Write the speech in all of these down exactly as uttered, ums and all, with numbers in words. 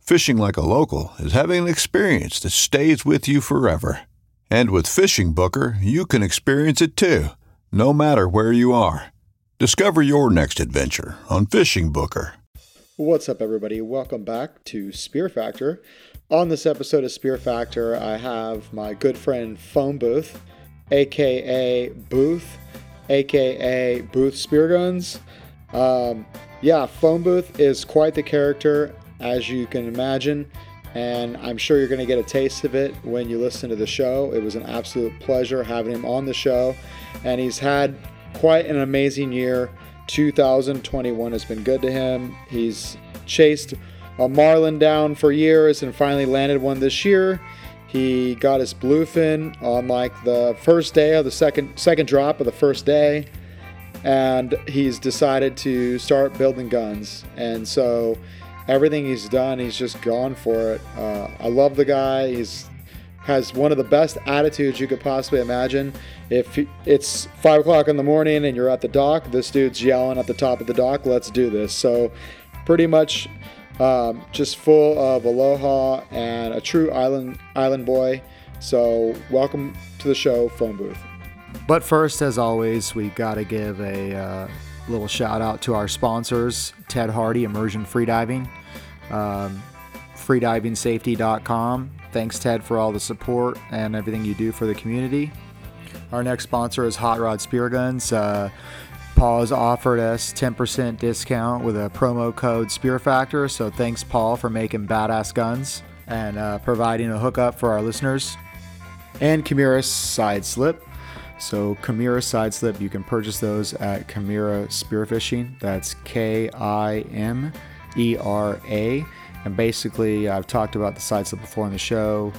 Fishing like a local is having an experience that stays with you forever. And with Fishing Booker, you can experience it too, no matter where you are. Discover your next adventure on Fishing Booker. What's up, everybody? Welcome back to Spear Factor. On this episode of Spear Factor, I have my good friend Phone Booth, a k a. Booth, a k a. Booth Spear Guns. Um, yeah, Phone Booth is quite the character, as you can imagine, and I'm sure you're going to get a taste of it when you listen to the show. It was an absolute pleasure having him on the show, and he's had quite an amazing year. two thousand twenty-one has been good to him. He's chased a marlin down for years and finally landed one this year. He got his bluefin on like the first day of the second second drop of the first day, and he's decided to start building guns, and so everything he's done, he's just gone for it. Uh, I love the guy. He's has one of the best attitudes you could possibly imagine. If he, it's five o'clock in the morning and you're at the dock, this dude's yelling at the top of the dock, "Let's do this." So pretty much um, just full of aloha and a true island island boy. So welcome to the show, Phone Booth. But first, as always, we've got to give a Uh little shout out to our sponsors, Ted Hardy, Immersion Freediving, um, freediving safety dot com. Thanks, Ted, for all the support and everything you do for the community. Our next sponsor is Hot Rod Spear Guns. Uh, Paul has offered us ten percent discount with a promo code SpearFactor, so thanks, Paul, for making badass guns and uh, providing a hookup for our listeners. And Kimera Side Slip. So Kimera Side Slip, you can purchase those at Kimera Spearfishing. That's K I M E R A. And basically, I've talked about the side slip before on the show.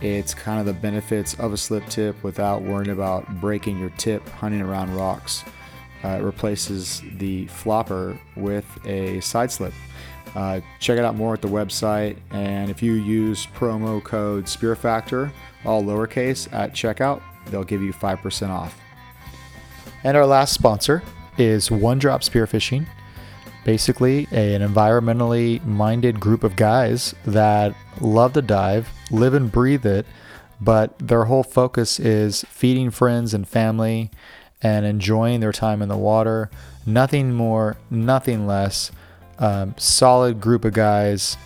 It's kind of the benefits of a slip tip without worrying about breaking your tip hunting around rocks. Uh, it replaces the flopper with a side slip. Uh, check it out more at the website. And if you use promo code SpearFactor, all lowercase, at checkout, they'll give you five percent off. And our last sponsor is One Drop Spearfishing. Basically, a, an environmentally minded group of guys that love to dive, live and breathe it, but their whole focus is feeding friends and family and enjoying their time in the water. Nothing more, nothing less. Um, solid group of guys.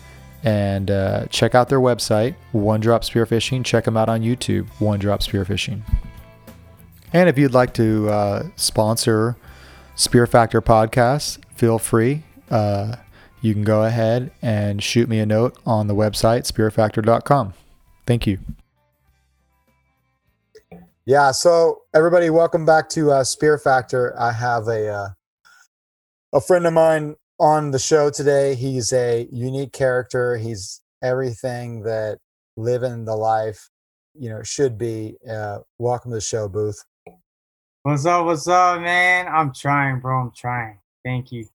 And uh, check out their website, One Drop Spearfishing. Check them out on YouTube, One Drop Spearfishing. And if you'd like to uh, sponsor Spear Factor Podcast, feel free. Uh, you can go ahead and shoot me a note on the website, spear factor dot com. Thank you. Yeah, so everybody, welcome back to uh, Spear Factor. I have a uh, a friend of mine on the show today. He's a unique character. He's everything that living the life, you know, should be. Uh, welcome to the show, Booth. What's up? What's up, man? I'm trying, bro. I'm trying. Thank you.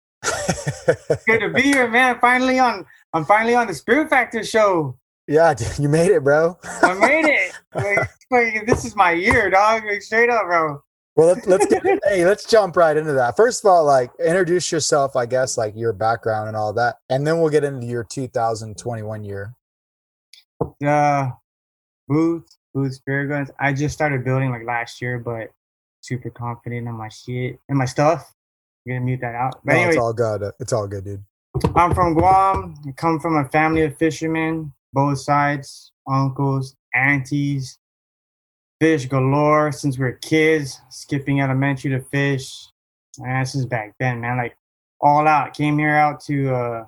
Good to be here, man. Finally on. I'm finally on the Spear Factor show. Yeah, you made it, bro. I made it. Like, like, this is my year, dog. Like, straight up, bro. Well, let's, let's get, hey, let's jump right into that. First of all, like, introduce yourself, I guess, like your background and all that, and then we'll get into your two thousand twenty-one year. Yeah, uh, Booth, Booth Spear Guns. I just started building like last year, but super confident in my shit and my stuff. You're gonna mute that out. But no, anyways, it's all good. It's all good, dude. I'm from Guam. I come from a family of fishermen, both sides, uncles, aunties. Fish galore since we were kids, skipping elementary to fish. And this is back then, man. Like, all out. Came here out to, uh,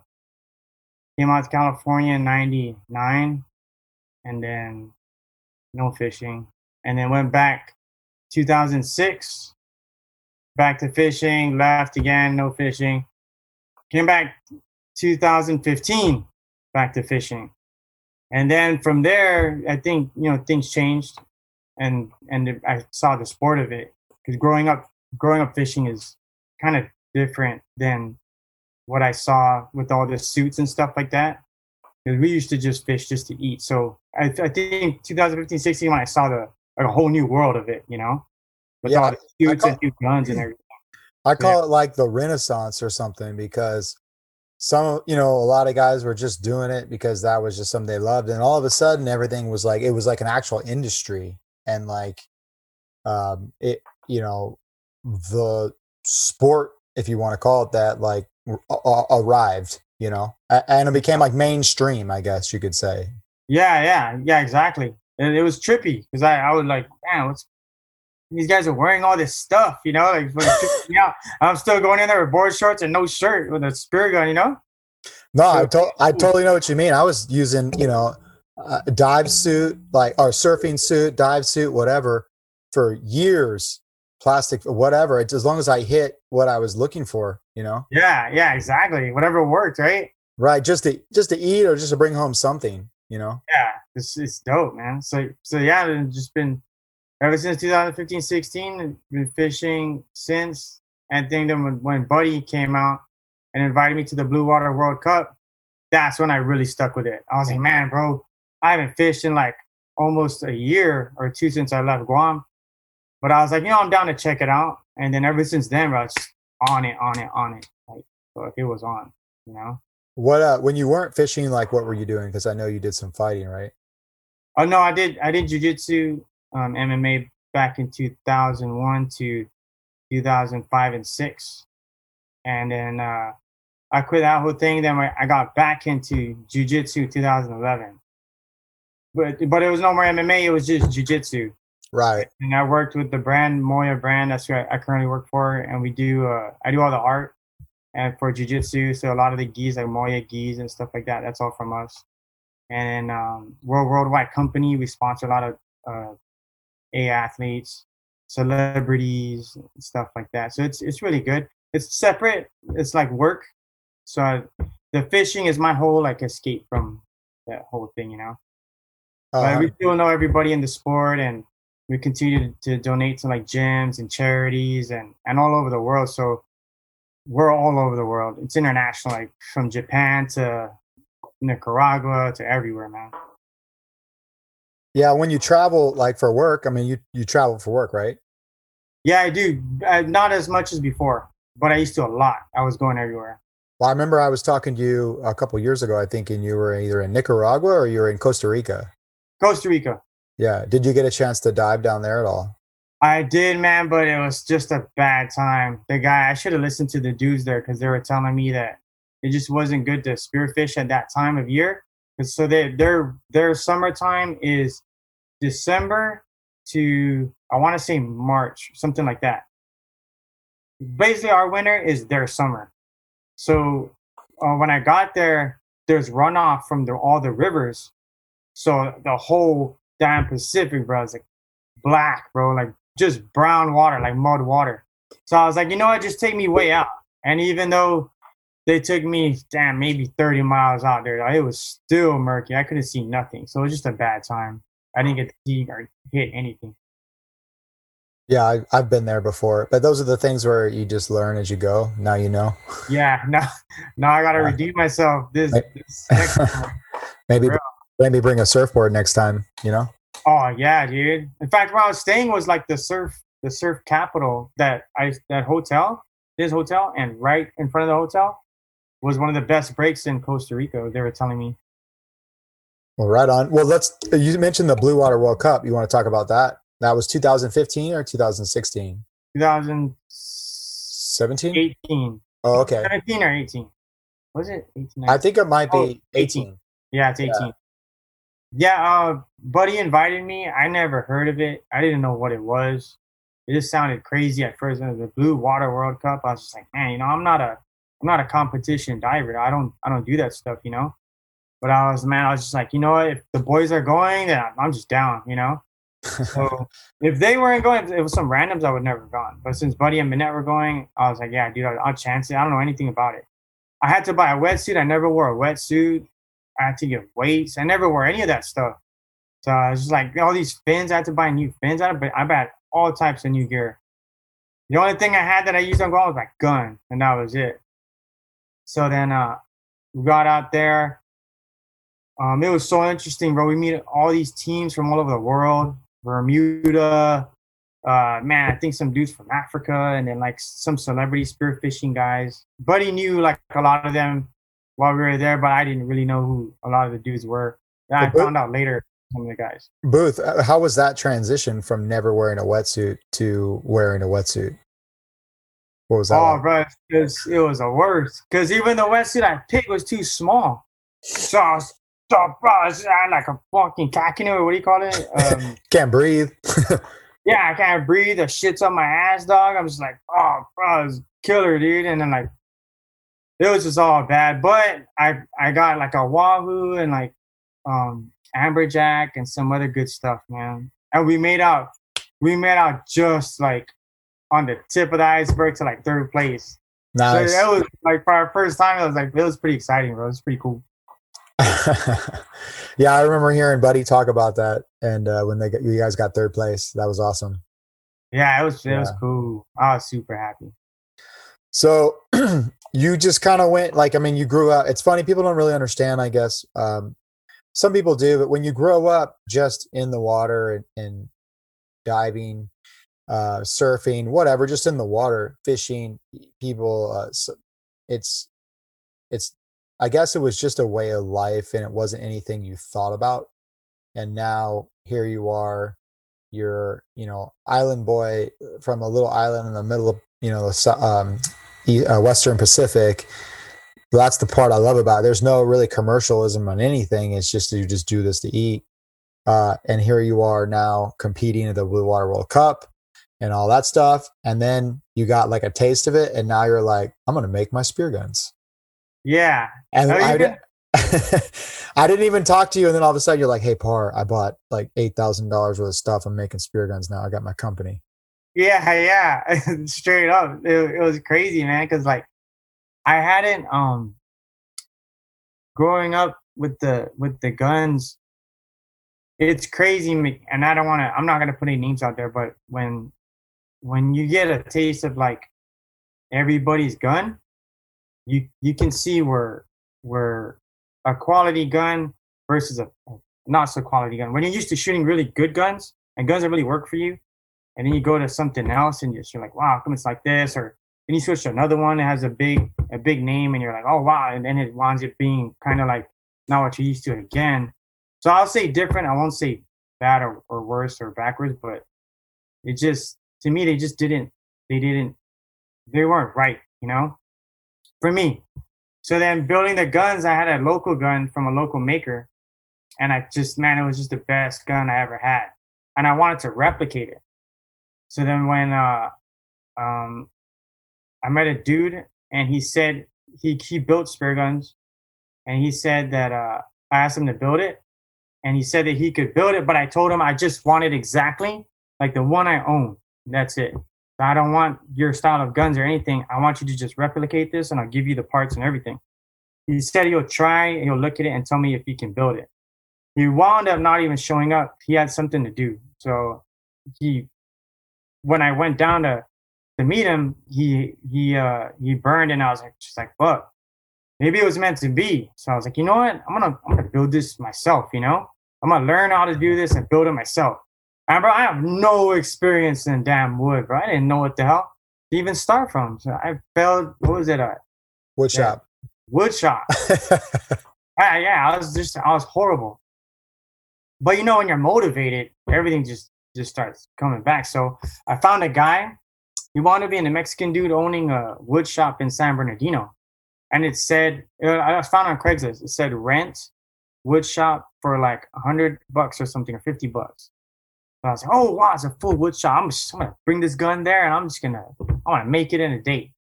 came out to California in ninety-nine. And then no fishing. And then went back two thousand six. Back to fishing. Left again. No fishing. Came back two thousand fifteen. Back to fishing. And then from there, I think, you know, things changed. And and I saw the sport of it, because growing up, growing up fishing is kind of different than what I saw with all the suits and stuff like that. Because we used to just fish just to eat. So I, I think twenty fifteen, sixteen when I saw the like a whole new world of it, you know, with yeah, all the suits call, and new guns and everything. I call yeah. it like the Renaissance or something, because some, you know, a lot of guys were just doing it because that was just something they loved, and all of a sudden everything was like it was like an actual industry. And like, um, it, you know, the sport, if you want to call it that, like uh, arrived, you know, and it became like mainstream, I guess you could say. Yeah, yeah, yeah, exactly. And it was trippy because I, I was like, man, what's, these guys are wearing all this stuff, you know, like, yeah, I'm still going in there with board shorts and no shirt with a spear gun, you know? No, so, I, to- I totally know what you mean. I was using, you know, Uh, dive suit, like or surfing suit, dive suit, whatever, for years, plastic, whatever. It's as long as I hit what I was looking for, you know. Yeah, yeah, exactly. Whatever worked, right? Right, just to just to eat or just to bring home something, you know. Yeah, it's it's dope, man. So so yeah, it's just been ever since twenty fifteen, sixteen. I've been fishing since. And then when, when Buddy came out and invited me to the Blue Water World Cup, that's when I really stuck with it. I was like, man, bro. I haven't fished in like almost a year or two since I left Guam. But I was like, you know, I'm down to check it out. And then ever since then, I was on it, on it, on it. Like, fuck, it was on, you know? What, uh, when you weren't fishing, like, what were you doing? Because I know you did some fighting, right? Oh, no, I did. I did jiu-jitsu, um, M M A back in two thousand one to two thousand five and six. And then uh, I quit that whole thing. Then I got back into jiu-jitsu in two thousand eleven. But but it was no more M M A. It was just jiu-jitsu. Right. And I worked with the brand, Moya brand. That's who I, I currently work for. And we do, uh, I do all the art and for jiu-jitsu. So a lot of the gis, like Moya gis and stuff like that, that's all from us. And um, we're a worldwide company. We sponsor a lot of uh, A athletes, celebrities, stuff like that. So it's it's really good. It's separate. It's like work. So I, the fishing is my whole like escape from that whole thing, you know. Uh, but we still know everybody in the sport, and we continue to, to donate to like gyms and charities and, and all over the world. So we're all over the world. It's international, like from Japan to Nicaragua to everywhere, man. Yeah, when you travel like for work, I mean, you, you travel for work, right? Yeah, I do. I, not as much as before, but I used to a lot. I was going everywhere. Well, I remember I was talking to you a couple of years ago, I think, and you were either in Nicaragua or you were in Costa Rica. Costa Rica. Yeah. Did you get a chance to dive down there at all? I did, man, but it was just a bad time. The guy, I should have listened to the dudes there because they were telling me that it just wasn't good to spearfish at that time of year. And so they, their their summertime is December to, I want to say March, something like that. Basically, our winter is their summer. So uh, when I got there, there's runoff from the, all the rivers. So the whole damn Pacific, bro, is like black, bro, like just brown water, like mud water. So I was like, you know what, just take me way out. And even though they took me, damn, maybe thirty miles out there, it was still murky. I couldn't see nothing. So it was just a bad time. I didn't get to see or hit anything. Yeah, I, I've been there before. But those are the things where you just learn as you go. Now you know. Yeah, now, now I got to yeah. redeem myself this, this next time. Maybe. Bro. Maybe bring a surfboard next time, you know? Oh yeah, dude. In fact, where I was staying was like the surf, the surf capital. That I that hotel, this hotel, and right in front of the hotel was one of the best breaks in Costa Rica. They were telling me. Well, right on. Well, let's. You mentioned the Blue Water World Cup. You want to talk about that? That was two thousand fifteen or two thousand sixteen? two thousand seventeen? eighteen. Oh, okay. seventeen or eighteen? Was it eighteen? nineteen? I think it might be oh, eighteen. eighteen. Yeah, it's eighteen. Yeah. Yeah, uh, buddy invited me. I never heard of it. I didn't know what it was. It just sounded crazy at first. The Blue Water World Cup. I was just like, man, you know, I'm not a, I'm not a competition diver. I don't, I don't do that stuff, you know. But I was, man, I was just like, you know what? If the boys are going, then I'm just down, you know. So if they weren't going, if it was some randoms, I would never have gone. But since Buddy and Minette were going, I was like, yeah, dude, I'll, I'll chance it. I don't know anything about it. I had to buy a wetsuit. I never wore a wetsuit. I had to get weights. I never wore any of that stuff. So I was just like, all these fins, I had to buy new fins. I bought all types of new gear. The only thing I had that I used on go was my gun, and that was it. So then uh, we got out there. Um, it was so interesting, bro. We meet all these teams from all over the world. Bermuda, uh, man, I think some dudes from Africa, and then like some celebrity spearfishing guys. Buddy knew like a lot of them while we were there, but I didn't really know who a lot of the dudes were. And I found out later some of the guys. Booth, how was that transition from never wearing a wetsuit to wearing a wetsuit? What was that? Oh, like? Bro, it was, it was the worst. Because even the wetsuit I picked was too small. So I was, so, bro, I was like a fucking cockino, what do you call it? Um, can't breathe. Yeah, I can't breathe. The shit's on my ass, dog. I'm just like, oh, bro, it's killer, dude. And then like, it was just all bad, but I, I got like a wahoo and like um, amberjack and some other good stuff, man. And we made out, we made out just like on the tip of the iceberg to like third place. Nice. So that was like for our first time. It was like it was pretty exciting, bro. It was pretty cool. Yeah, I remember hearing Buddy talk about that, and uh, when they you guys got third place, that was awesome. Yeah, it was it yeah. was cool. I was super happy. So. You just kind of went like, I mean, you grew up. It's funny. People don't really understand, I guess. Um, some people do, but when you grow up just in the water and, and diving, uh, surfing, whatever, just in the water, fishing, people, uh, so it's, it's, I guess it was just a way of life and it wasn't anything you thought about. And now here you are, you're, you know, island boy from a little island in the middle of, you know, um, Uh, Western Pacific. That's the part I love about it. There's no really commercialism on anything. It's just you just do this to eat. Uh, and here you are now competing at the Blue Water World Cup and all that stuff. And then you got like a taste of it. And now you're like, I'm going to make my spear guns. Yeah. And I, gonna- I didn't even talk to you. And then all of a sudden you're like, hey, Par, I bought like eight thousand dollars worth of stuff. I'm making spear guns now. I got my company. Yeah, yeah, straight up. It, it was crazy, man, because, like, I hadn't, um, growing up with the with the guns, it's crazy, and I don't want to, I'm not going to put any names out there, but when when you get a taste of, like, everybody's gun, you you can see where, where a quality gun versus a not-so-quality gun. When you're used to shooting really good guns, and guns that really work for you, and then you go to something else and you're like, wow, how come it's like this? Or then you switch to another one that has a big a big name and you're like, oh, wow. And then it winds up being kind of like not what you're used to again. So I'll say different. I won't say bad or, or worse or backwards, but it just, to me, they just didn't, they didn't, they weren't right, you know, for me. So then building the guns, I had a local gun from a local maker. And I just, man, it was just the best gun I ever had. And I wanted to replicate it. So then when uh, um, I met a dude and he said he, he built spear guns and he said that uh, I asked him to build it and he said that he could build it. But I told him I just want it exactly like the one I own. That's it. I don't want your style of guns or anything. I want you to just replicate this and I'll give you the parts and everything. He said he'll try and he'll look at it and tell me if he can build it. He wound up not even showing up. He had something to do. So he... When I went down to, to meet him, he he uh, he burned, and I was like, just like, fuck, maybe it was meant to be. So I was like, you know what, I'm gonna I'm gonna build this myself, you know. I'm going to learn how to do this and build it myself. And, bro, I have no experience in damn wood, bro. I didn't know what the hell to even start from. So I failed, what was it at? Wood yeah. shop. Wood shop. uh, yeah, I was just, I was horrible. But, you know, when you're motivated, everything just, just starts coming back. So I found a guy. He wanted to be a Mexican dude owning a wood shop in San Bernardino. And it said, I found on Craigslist, it said rent wood shop for like a hundred bucks or something, or fifty bucks. So I was like, oh, wow, it's a full wood shop. I'm just, I'm going to bring this gun there, and I'm just going to, I want to make it in a day.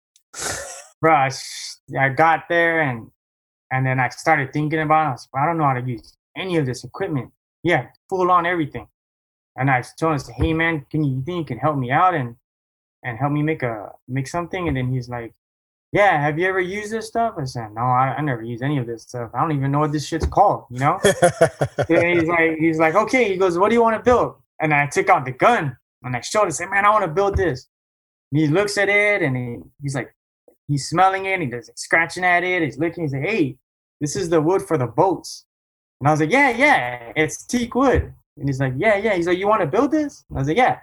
Bro, I, I got there, and and then I started thinking about it. I was like, I don't know how to use any of this equipment. Yeah, full on everything. And I told him, I said, hey, man, can you, you think you can help me out and and help me make a make something? And then he's like, yeah, have you ever used this stuff? I said, no, I, I never use any of this stuff. I don't even know what this shit's called, you know? And he's like, he's like, okay. He goes, what do you want to build? And I took out the gun and I showed him, I said, man, I want to build this. And he looks at it and he, he's like, he's smelling it. He's like scratching at it. He's looking. He's like, hey, this is the wood for the boats. And I was like, yeah, yeah, it's teak wood. And he's like, yeah, yeah. He's like, you want to build this? And I was like, yeah.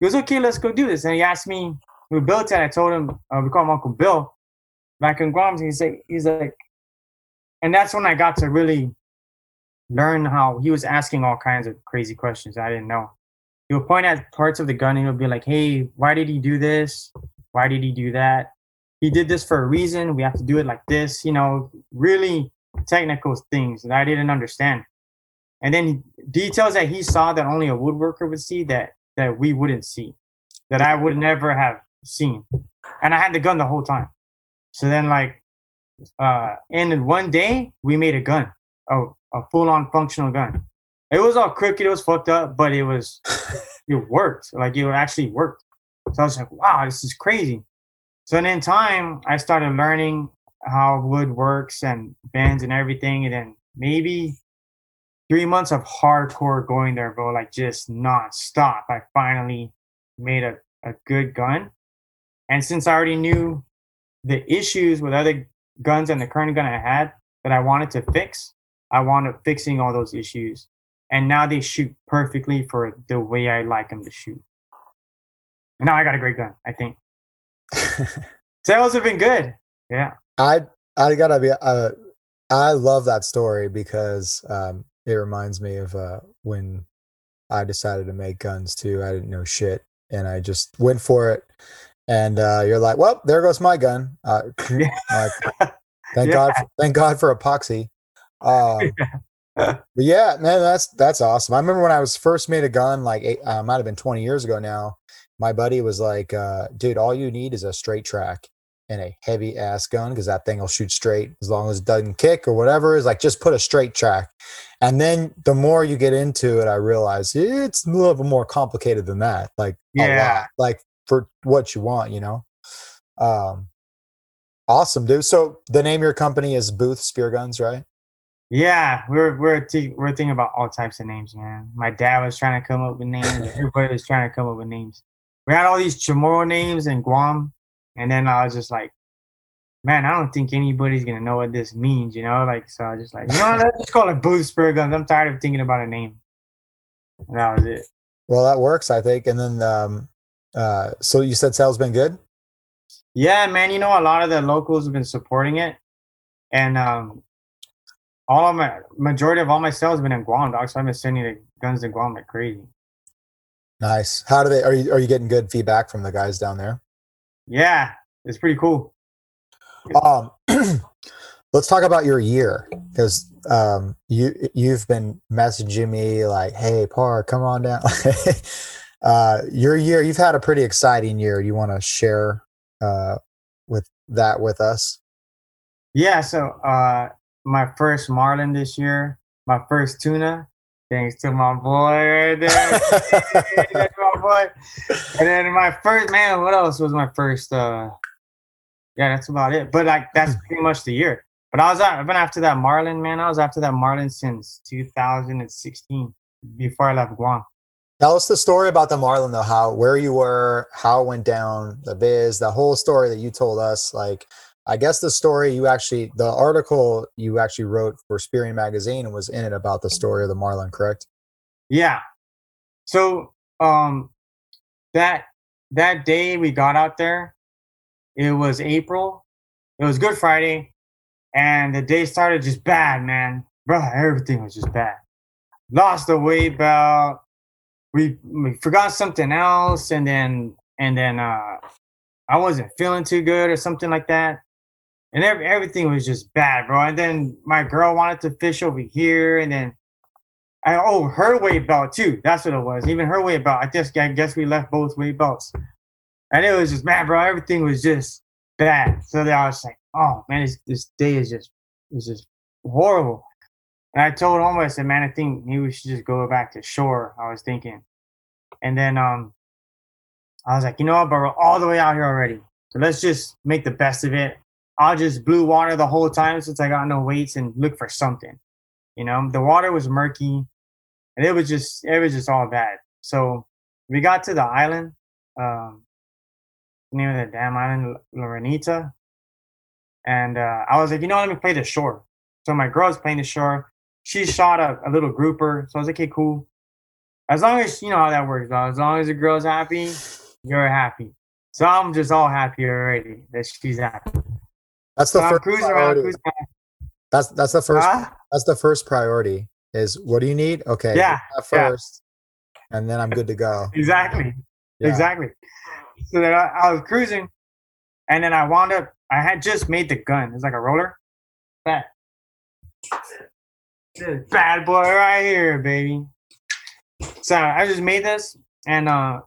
He goes, okay, let's go do this. And he asked me, we built it. I told him, uh, we call him Uncle Bill. Back in Guam, he's like, he's like, and that's when I got to really learn how he was asking all kinds of crazy questions I didn't know. He would point at parts of the gun and he'll be like, hey, why did he do this? Why did he do that? He did this for a reason. We have to do it like this, you know, really technical things that I didn't understand. And then details that he saw that only a woodworker would see that that we wouldn't see, that I would never have seen. And I had the gun the whole time. So then, like, uh, in one day, we made a gun, a, a full-on functional gun. It was all crooked, it was fucked up, but it was, it worked. Like, it actually worked. So I was like, wow, this is crazy. So then in time, I started learning how wood works and bends and everything. And then maybe three months of hardcore going there, bro, like just nonstop. I finally made a, a good gun. And since I already knew the issues with other guns and the current gun I had that I wanted to fix, I wound up fixing all those issues. And now they shoot perfectly for the way I like them to shoot. And now I got a great gun, I think. Sales have been good. Yeah. I I got to be, uh, I love that story because um, it reminds me of uh, when I decided to make guns too. I didn't know shit and I just went for it. And uh, you're like, well, there goes my gun. Uh, yeah. Like, thank yeah. God, for, thank God for epoxy. Um, yeah. yeah, man, that's that's awesome. I remember when I was first made a gun, like it uh, might have been twenty years ago now. My buddy was like, uh, dude, all you need is a straight track and a heavy ass gun because that thing will shoot straight as long as it doesn't kick or whatever. It's like just put a straight track. And then the more you get into it, I realized it's a little bit more complicated than that. Like yeah. a lot. Like. For what you want, you know. Um, awesome, dude. So the name of your company is Booth Spear Guns, right? Yeah, we're we're t- we're thinking about all types of names, man. My dad was trying to come up with names. Everybody was trying to come up with names. We had all these Chamorro names in Guam, and then I was just like, man, I don't think anybody's gonna know what this means, you know. Like, so I was just like, you know, let's just call it Booth Spear Guns. I'm tired of thinking about a name. And that was it. Well, that works, I think. And then. Um, Uh, so you said sales been good? Yeah, man. You know, a lot of the locals have been supporting it, and um, all of my majority of all my sales have been in Guam, dog. So I've been sending the guns to Guam like crazy. Nice. How do they? Are you are you getting good feedback from the guys down there? Yeah, it's pretty cool. Um, let's talk about your year because um, you you've been messaging me like, "Hey, Par, come on down." Uh, your year, you've had a pretty exciting year. You want to share uh, with that with us? Yeah. So uh, my first marlin this year, my first tuna, thanks to my boy right there. That's my boy. And then my first man. What else was my first? Uh, yeah, that's about it. But like that's pretty much the year. But I was I've been after that marlin, man. I was after that marlin since two thousand sixteen, before I left Guam. Tell us the story about the marlin, though. How, where you were, how it went down, the biz, the whole story that you told us. Like, I guess the story you actually, the article you actually wrote for Spearing Magazine and was in it about the story of the marlin, correct? Yeah. So um, that that day we got out there, it was April. It was Good Friday, and the day started just bad, man. Bro, everything was just bad. Lost the weight belt. We we forgot something else, and then and then uh, I wasn't feeling too good or something like that. And every, everything was just bad, bro. And then my girl wanted to fish over here, and then I, oh, her weight belt too. That's what it was. Even her weight belt. I guess I guess we left both weight belts, and it was just man, bro. Everything was just bad. So then I was like, oh man, this, this day is just is just horrible. And I told Omar, I said, man, I think maybe we should just go back to shore. I was thinking, and then um, I was like, you know what, but we're all the way out here already, so let's just make the best of it. I'll just blue water the whole time since I got no weights and look for something. You know, the water was murky, and it was just it was just all bad. So we got to the island, um, the name of the damn island, Lorenita, and uh, I was like, you know, let me play the shore. So my girl's playing the shore. She shot a, a little grouper. So I was like, okay, cool. As long as, you know how that works, though. As long as the girl's happy, you're happy. So I'm just all happy already that she's happy. That's the so first I'm cruising priority. Around, cruising around. That's, that's, the first, huh? That's the first priority is what do you need? Okay. Yeah. First, yeah. And then I'm good to go. Exactly. Yeah. Exactly. So then I, I was cruising, and then I wound up, I had just made the gun. It's like a roller. That. This bad boy right here, baby. So I just made this, and uh,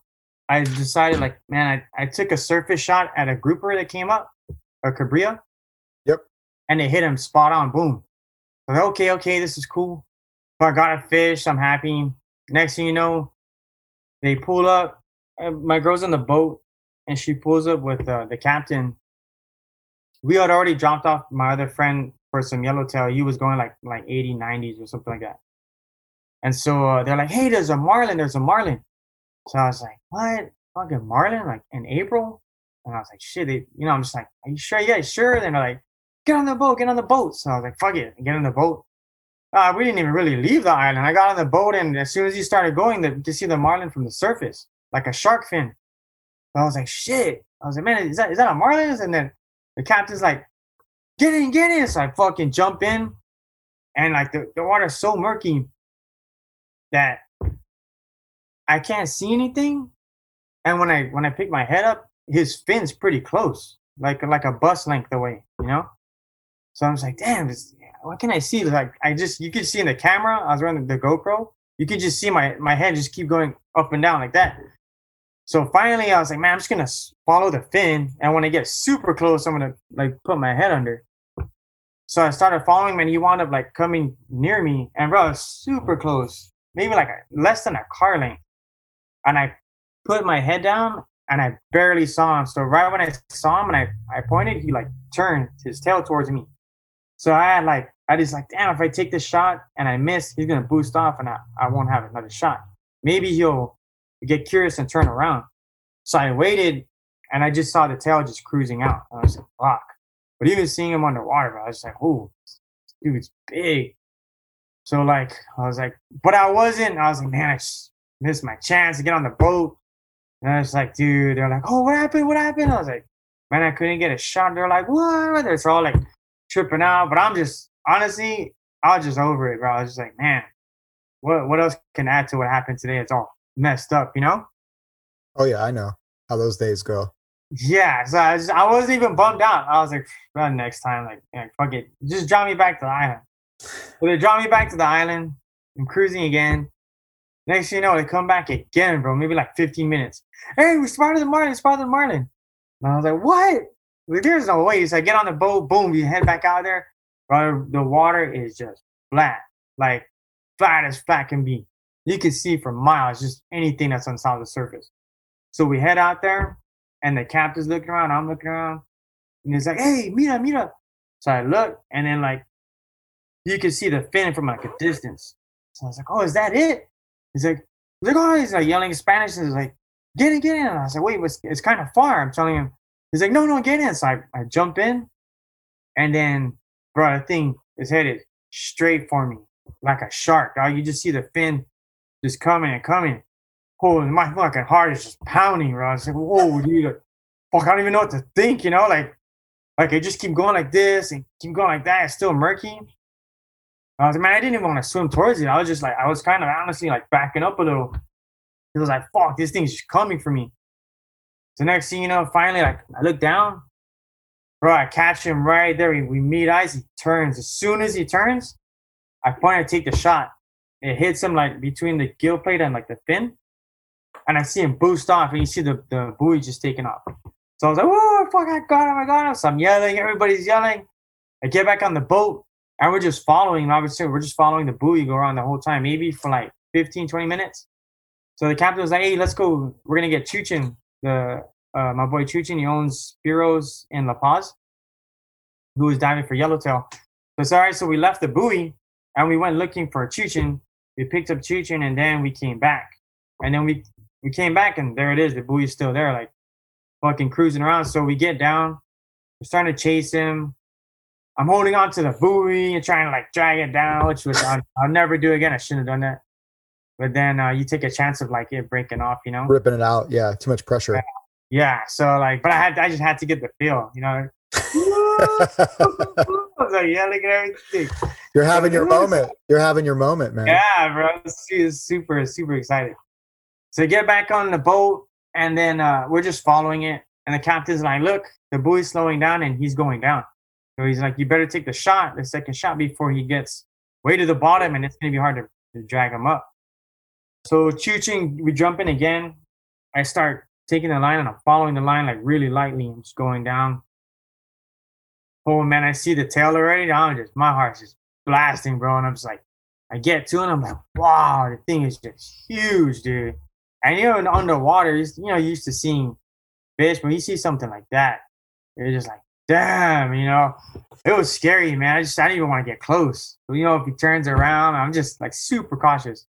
I decided, like, man, I, I took a surface shot at a grouper that came up, a Cabria. Yep. And it hit him spot on, boom. I was like, okay, okay, this is cool. So I got a fish, I'm happy. Next thing you know, they pull up. My girl's on the boat, and she pulls up with uh, the captain. We had already dropped off my other friend for some yellowtail. He was going like like eighty, nineties or something like that. And so uh, they're like, hey, there's a marlin, there's a marlin. So I was like, what? Fucking marlin? Like in April? And I was like, shit, they, you know, I'm just like, are you sure? Yeah, sure. Then they're like, get on the boat, get on the boat. So I was like, fuck it, get on the boat. Uh, we didn't even really leave the island. I got on the boat, and as soon as you started going, the, you could see the marlin from the surface, like a shark fin. So I was like, shit. I was like, man, is that is that a marlin? And then the captain's like, get in, get in. So I fucking jump in, and like the, the water's so murky that I can't see anything. And when I when I pick my head up, his fin's pretty close, like like a bus length away, you know? So I was like, damn, this, what can I see? Like I just, you could see in the camera, I was running the GoPro, you could just see my, my head just keep going up and down like that. So finally I was like, man, I'm just going to follow the fin. And when I get super close, I'm going to like put my head under. So I started following him, and he wound up like coming near me. And bro, I was super close, maybe like a, less than a car length. And I put my head down, and I barely saw him. So right when I saw him and I, I pointed, he like turned his tail towards me. So I had like, I just like, damn, if I take this shot and I miss, he's going to boost off, and I, I won't have another shot. Maybe he'll get curious and turn around. So I waited, and I just saw the tail just cruising out. I was like, fuck. But even seeing him underwater, I was just like, oh, dude's big. So like, I was like, but I wasn't. I was like, man, I missed my chance to get on the boat. And I was like, dude, they're like, oh, what happened? What happened? I was like, man, I couldn't get a shot. They're like, what? They're all like tripping out. But I'm just, honestly, I was just over it, bro. I was just like, man, what, what else can add to what happened today? It's all messed up, you know? Oh yeah, I know how those days go. Yeah, so I, just, I wasn't even bummed out. I was like, well, next time, like, yeah, fuck it, just draw me back to the island. So they draw me back to the island. I'm cruising again. Next thing you know, they come back again, bro. Maybe like fifteen minutes. Hey, we spotted the marlin, spotted the marlin. And I was like, what? Like, there's no way. So I get on the boat, boom, we head back out there. Bro, the water is just flat, like flat as flat can be. You can see for miles, just anything that's on top of the surface. So we head out there, and the captain's looking around. I'm looking around, and he's like, "Hey, mira, mira." So I look, and then like you can see the fin from like a distance. So I was like, "Oh, is that it?" He's like, "Look!" Oh, he's like yelling in Spanish, and he's like, "Get in, get in!" And I was like, "Wait, it's, it's kind of far." I'm telling him. He's like, "No, no, get in." So I, I jump in, And then, bro, the thing is headed straight for me like a shark, dog. You just see the fin just coming and coming. Oh, and my fucking heart is just pounding, bro. I was like, whoa, dude. Fuck, I don't even know what to think, you know? Like, like I just keep going like this and keep going like that. It's still murky. I was like, man, I didn't even want to swim towards it. I was just like, I was kind of honestly like backing up a little. It was like, fuck, this thing's just coming for me. So next thing you know, finally, like, I look down. Bro, I catch him right there. We, we meet eyes. He turns. As soon as he turns, I point to take the shot. It hits him, like, between the gill plate and, like, the fin. And I see him boost off, and you see the, the buoy just taking off. So I was like, whoa, fuck, I got him, I got him. So I'm yelling. Everybody's yelling. I get back on the boat, and we're just following. Obviously, we're just following the buoy go around the whole time, maybe for, like, fifteen, twenty minutes. So the captain was like, hey, let's go. We're going to get Chuchin. The, uh, my boy Chuchin, he owns Spiros in La Paz, who was diving for yellowtail. So, sorry, right, so we left the buoy, and we went looking for Chuchin. We picked up Chuchin, and then we came back. And then we, we came back, and there it is. The buoy is still there, like, fucking cruising around. So we get down. We're starting to chase him. I'm holding on to the buoy and trying to, like, drag it down, which was I'll, I'll never do again. I shouldn't have done that. But then uh, you take a chance of like it breaking off, you know, ripping it out. Yeah, too much pressure. Yeah. yeah. So like, but I had, I just had to get the feel, you know. I was like yelling at everything. You're having your moment. You're having your moment, man. Yeah, bro. She was super, super excited. So get back on the boat, and then uh, we're just following it. And the captain's like, "Look, the buoy's slowing down, and he's going down." So he's like, "You better take the shot, the second shot, before he gets way to the bottom, and it's gonna be hard to, to drag him up." So Chuchin, we jump in again. I start taking the line, and I'm following the line like really lightly and just going down. Oh man, I see the tail already. I'm just, my heart's just blasting, bro. And I'm just like, I get to it, and I'm like, wow, the thing is just huge, dude. And you know, underwater, you know, you're used to seeing fish, but you see something like that, you're just like, damn, you know. It was scary, man. I just, I didn't even want to get close. But, you know, if he turns around, I'm just like super cautious.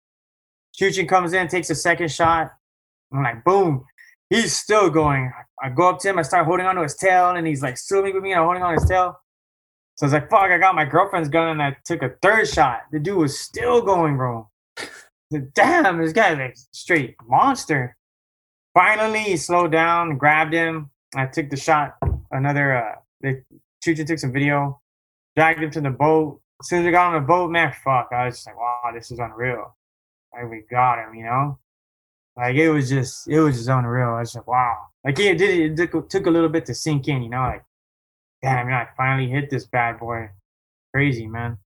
Chuchin comes in, takes a second shot. I'm like, boom. He's still going. I go up to him. I start holding on to his tail, and he's like swimming with me, and I'm holding on to his tail. So I was like, fuck, I got my girlfriend's gun, and I took a third shot. The dude was still going, bro. Damn, this guy's a straight monster. Finally, he slowed down, grabbed him. I took the shot. Another, uh, the, Chuchin took some video, dragged him to the boat. As soon as we got on the boat, man, fuck, I was just like, wow, this is unreal. Like, we got him, you know? Like, it was just, it was just unreal. I was like, wow. Like, it did, it took a little bit to sink in, you know? Like, damn, man, I finally hit this bad boy. Crazy, man.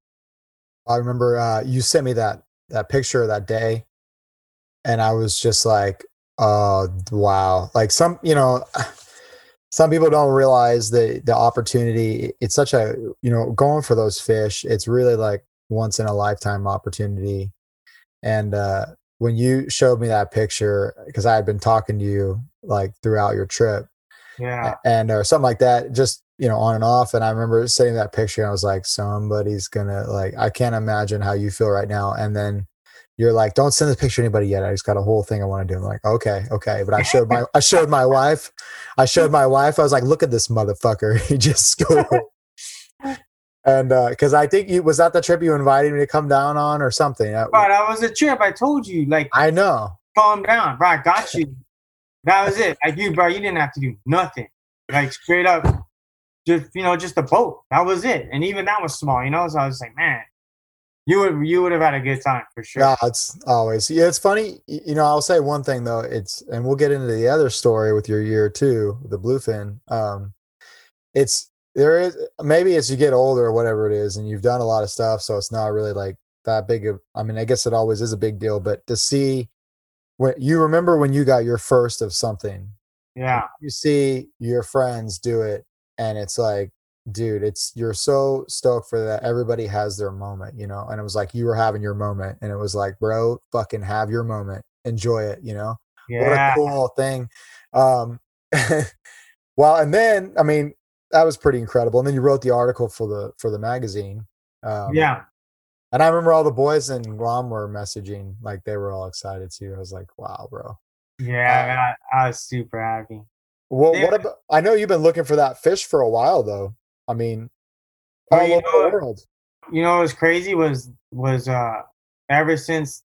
I remember uh, you sent me that, that picture that day, and I was just like, oh, wow. Like, some, you know, some people don't realize the, the opportunity. It's such a, you know, going for those fish, it's really like once in a lifetime opportunity. And uh, when you showed me that picture, because I had been talking to you like throughout your trip, yeah, and or something like that, just, you know, on and off. And I remember seeing that picture, and I was like, somebody's gonna, like, I can't imagine how you feel right now. And then you're like, don't send this picture to anybody yet. I just got a whole thing I want to do. I'm like, okay, okay. But I showed my, I showed my wife, I showed my wife. I was like, look at this motherfucker. He just scored. And uh because I think you was that the trip you invited me to come down on or something. But that was a trip. I told you, like, I know. Calm down, bro. I got you. That was it. Like, you, bro, you didn't have to do nothing. Like, straight up, just, you know, just a boat. That was it. And even that was small, you know. So I was like, man, you would you would have had a good time for sure. Yeah, it's always. Yeah, it's funny. You know, I'll say one thing though. It's, and we'll get into the other story with your year too, the bluefin. Um, it's. There is, maybe as you get older or whatever it is, and you've done a lot of stuff, so it's not really like that big of, I mean, I guess it always is a big deal, but to see when you remember when you got your first of something, yeah, you see your friends do it, and it's like, dude, it's, you're so stoked for that. Everybody has their moment, you know, and it was like, you were having your moment, and it was like, bro, fucking have your moment, enjoy it, you know. Yeah. What a cool thing. Um, well, and then, I mean, that was pretty incredible. And then you wrote the article for the for the magazine. Um, yeah. And I remember all the boys in Guam were messaging, like they were all excited too. I was like, wow, bro. Yeah, uh, man, I, I was super happy. Well, yeah. What about, I know you've been looking for that fish for a while though. I mean, All you know, the world. You know what was crazy was was uh, ever since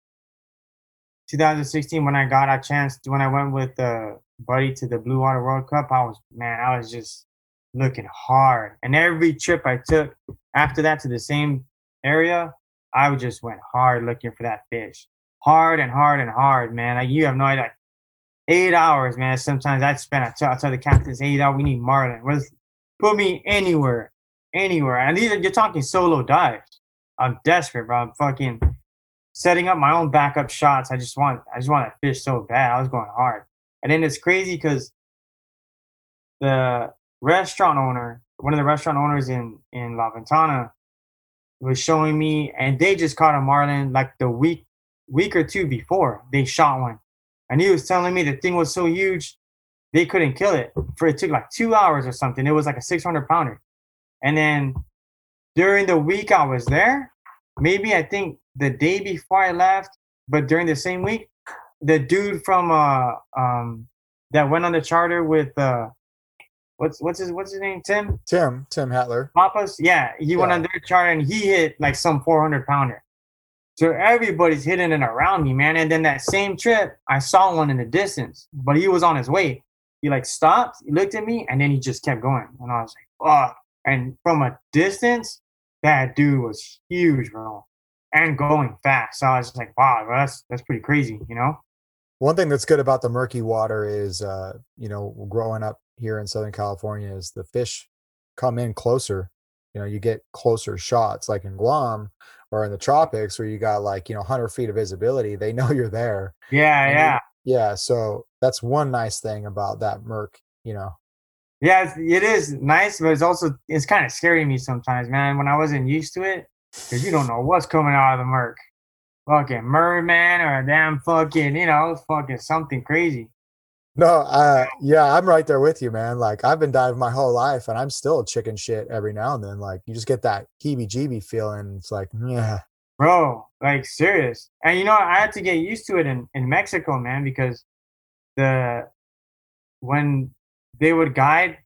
twenty sixteen when I got a chance when I went with a buddy to the Blue Water World Cup, I was man, I was just looking hard. And every trip I took after that to the same area, I just went hard looking for that fish. Hard and hard and hard, man. Like, you have no idea. Like, eight hours, man. Sometimes I'd spend, I tell, I tell the captains, eight hours, we need marlin. Let's put me anywhere, anywhere. And these are, you're talking solo dives. I'm desperate, bro. I'm fucking setting up my own backup shots. I just want, I just want that fish so bad. I was going hard. And then it's crazy because the restaurant owner, one of the restaurant owners in, in La Ventana, was showing me, and they just caught a marlin like the week week or two before they shot one, and he was telling me the thing was so huge they couldn't kill it for it took like two hours or something. It was like a six hundred pounder. And then during the week I was there, maybe I think the day before I left, but during the same week, the dude from uh um that went on the charter with uh What's what's his what's his name? Tim? Tim. Tim Hatler. Papas? Yeah. He yeah. went on their charter and he hit like some four hundred pounder. So everybody's hitting it around me, man. And then that same trip, I saw one in the distance, but he was on his way. He like stopped, he looked at me, and then he just kept going. And I was like, fuck. And from a distance, that dude was huge, bro. And going fast. So I was just like, wow, bro, that's that's pretty crazy, you know? One thing that's good about the murky water is, uh, you know, growing up here in Southern California is the fish come in closer. You know, you get closer shots, like in Guam or in the tropics where you got like, you know, one hundred feet of visibility. They know you're there. Yeah, and yeah. They, yeah, so that's one nice thing about that murk, you know. Yeah, it is nice, but it's also, it's kind of scary to me sometimes, man, when I wasn't used to it, because you don't know what's coming out of the murk. Fucking merman or a damn fucking, you know, fucking something crazy. No, uh, yeah, I'm right there with you, man. Like, I've been diving my whole life, and I'm still chicken shit every now and then. Like, you just get that heebie-jeebie feeling. It's like, yeah. Bro, like, serious. And, you know, I had to get used to it in, in Mexico, man, because the when they would guide,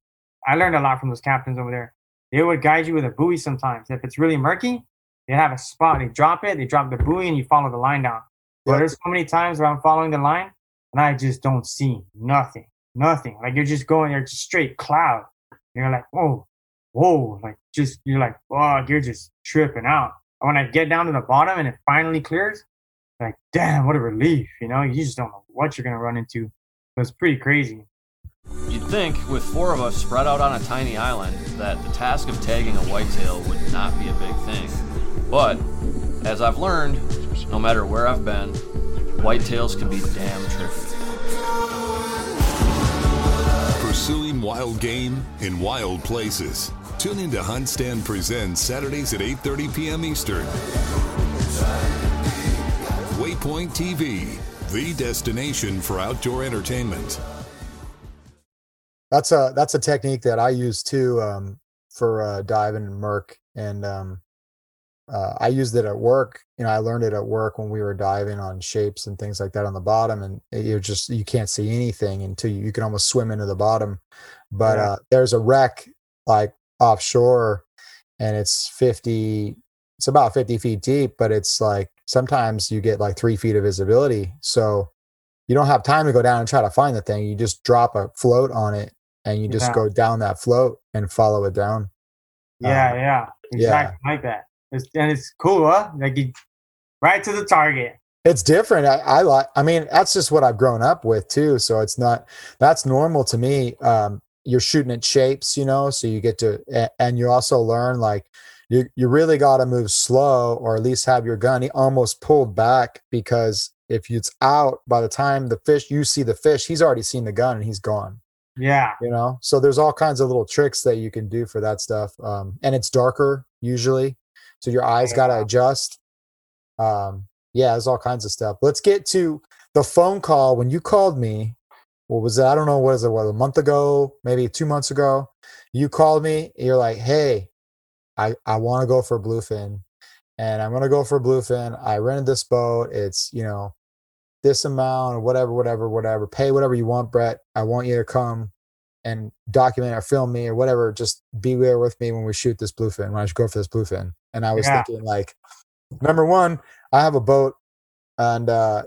I learned a lot from those captains over there. They would guide you with a buoy sometimes. If it's really murky, they have a spot. They drop it. They drop the buoy, and you follow the line down. But yep. There's so many times where I'm following the line, and I just don't see nothing, nothing. Like, you're just going there, just straight cloud. And you're like, whoa, whoa. Like, just, you're like, fuck, you're just tripping out. And when I get down to the bottom and it finally clears, like, damn, what a relief. You know, you just don't know what you're going to run into. So it's pretty crazy. You'd think with four of us spread out on a tiny island that the task of tagging a whitetail would not be a big thing. But as I've learned, no matter where I've been, whitetails can be damn tricky. Pursuing wild game in wild places. Tune in to Hunt Stand Presents Saturdays at eight thirty p.m. Eastern. Waypoint T V, the destination for outdoor entertainment. That's a that's a technique that I use too um, for uh, diving and murk, and um, uh, I used it at work. You know, I learned it at work when we were diving on shapes and things like that on the bottom, and you just you can't see anything until you, you can almost swim into the bottom. But yeah. uh, there's a wreck like offshore, and it's fifty, it's about fifty feet deep, but it's like sometimes you get like three feet of visibility, so you don't have time to go down and try to find the thing. You just drop a float on it, and you just yeah. go down that float and follow it down. Yeah, um, yeah, exactly yeah. like that. It's, and it's cool, huh? Like, you, right to the target. It's different. I, I like. I mean, that's just what I've grown up with too. So it's not. That's normal to me. Um, you're shooting at shapes, you know. So you get to, and, and you also learn like, you you really got to move slow, or at least have your gun almost pulled back, because if it's out by the time the fish, you see the fish, he's already seen the gun and he's gone. Yeah. You know, so there's all kinds of little tricks that you can do for that stuff. Um, and it's darker usually, so your eyes got to adjust. Um, yeah, there's all kinds of stuff. Let's get to the phone call. When you called me, what was it? I don't know. What is it? What, a month ago, maybe two months ago, you called me. You're like, hey, I, I want to go for bluefin, and I'm going to go for bluefin. I rented this boat. It's, you know, this amount or whatever, whatever, whatever, pay whatever you want, Brett. I want you to come and document or film me or whatever, just be there with me when we shoot this bluefin, when I should go for this bluefin. And I was yeah. thinking, like, number one, I have a boat, and uh,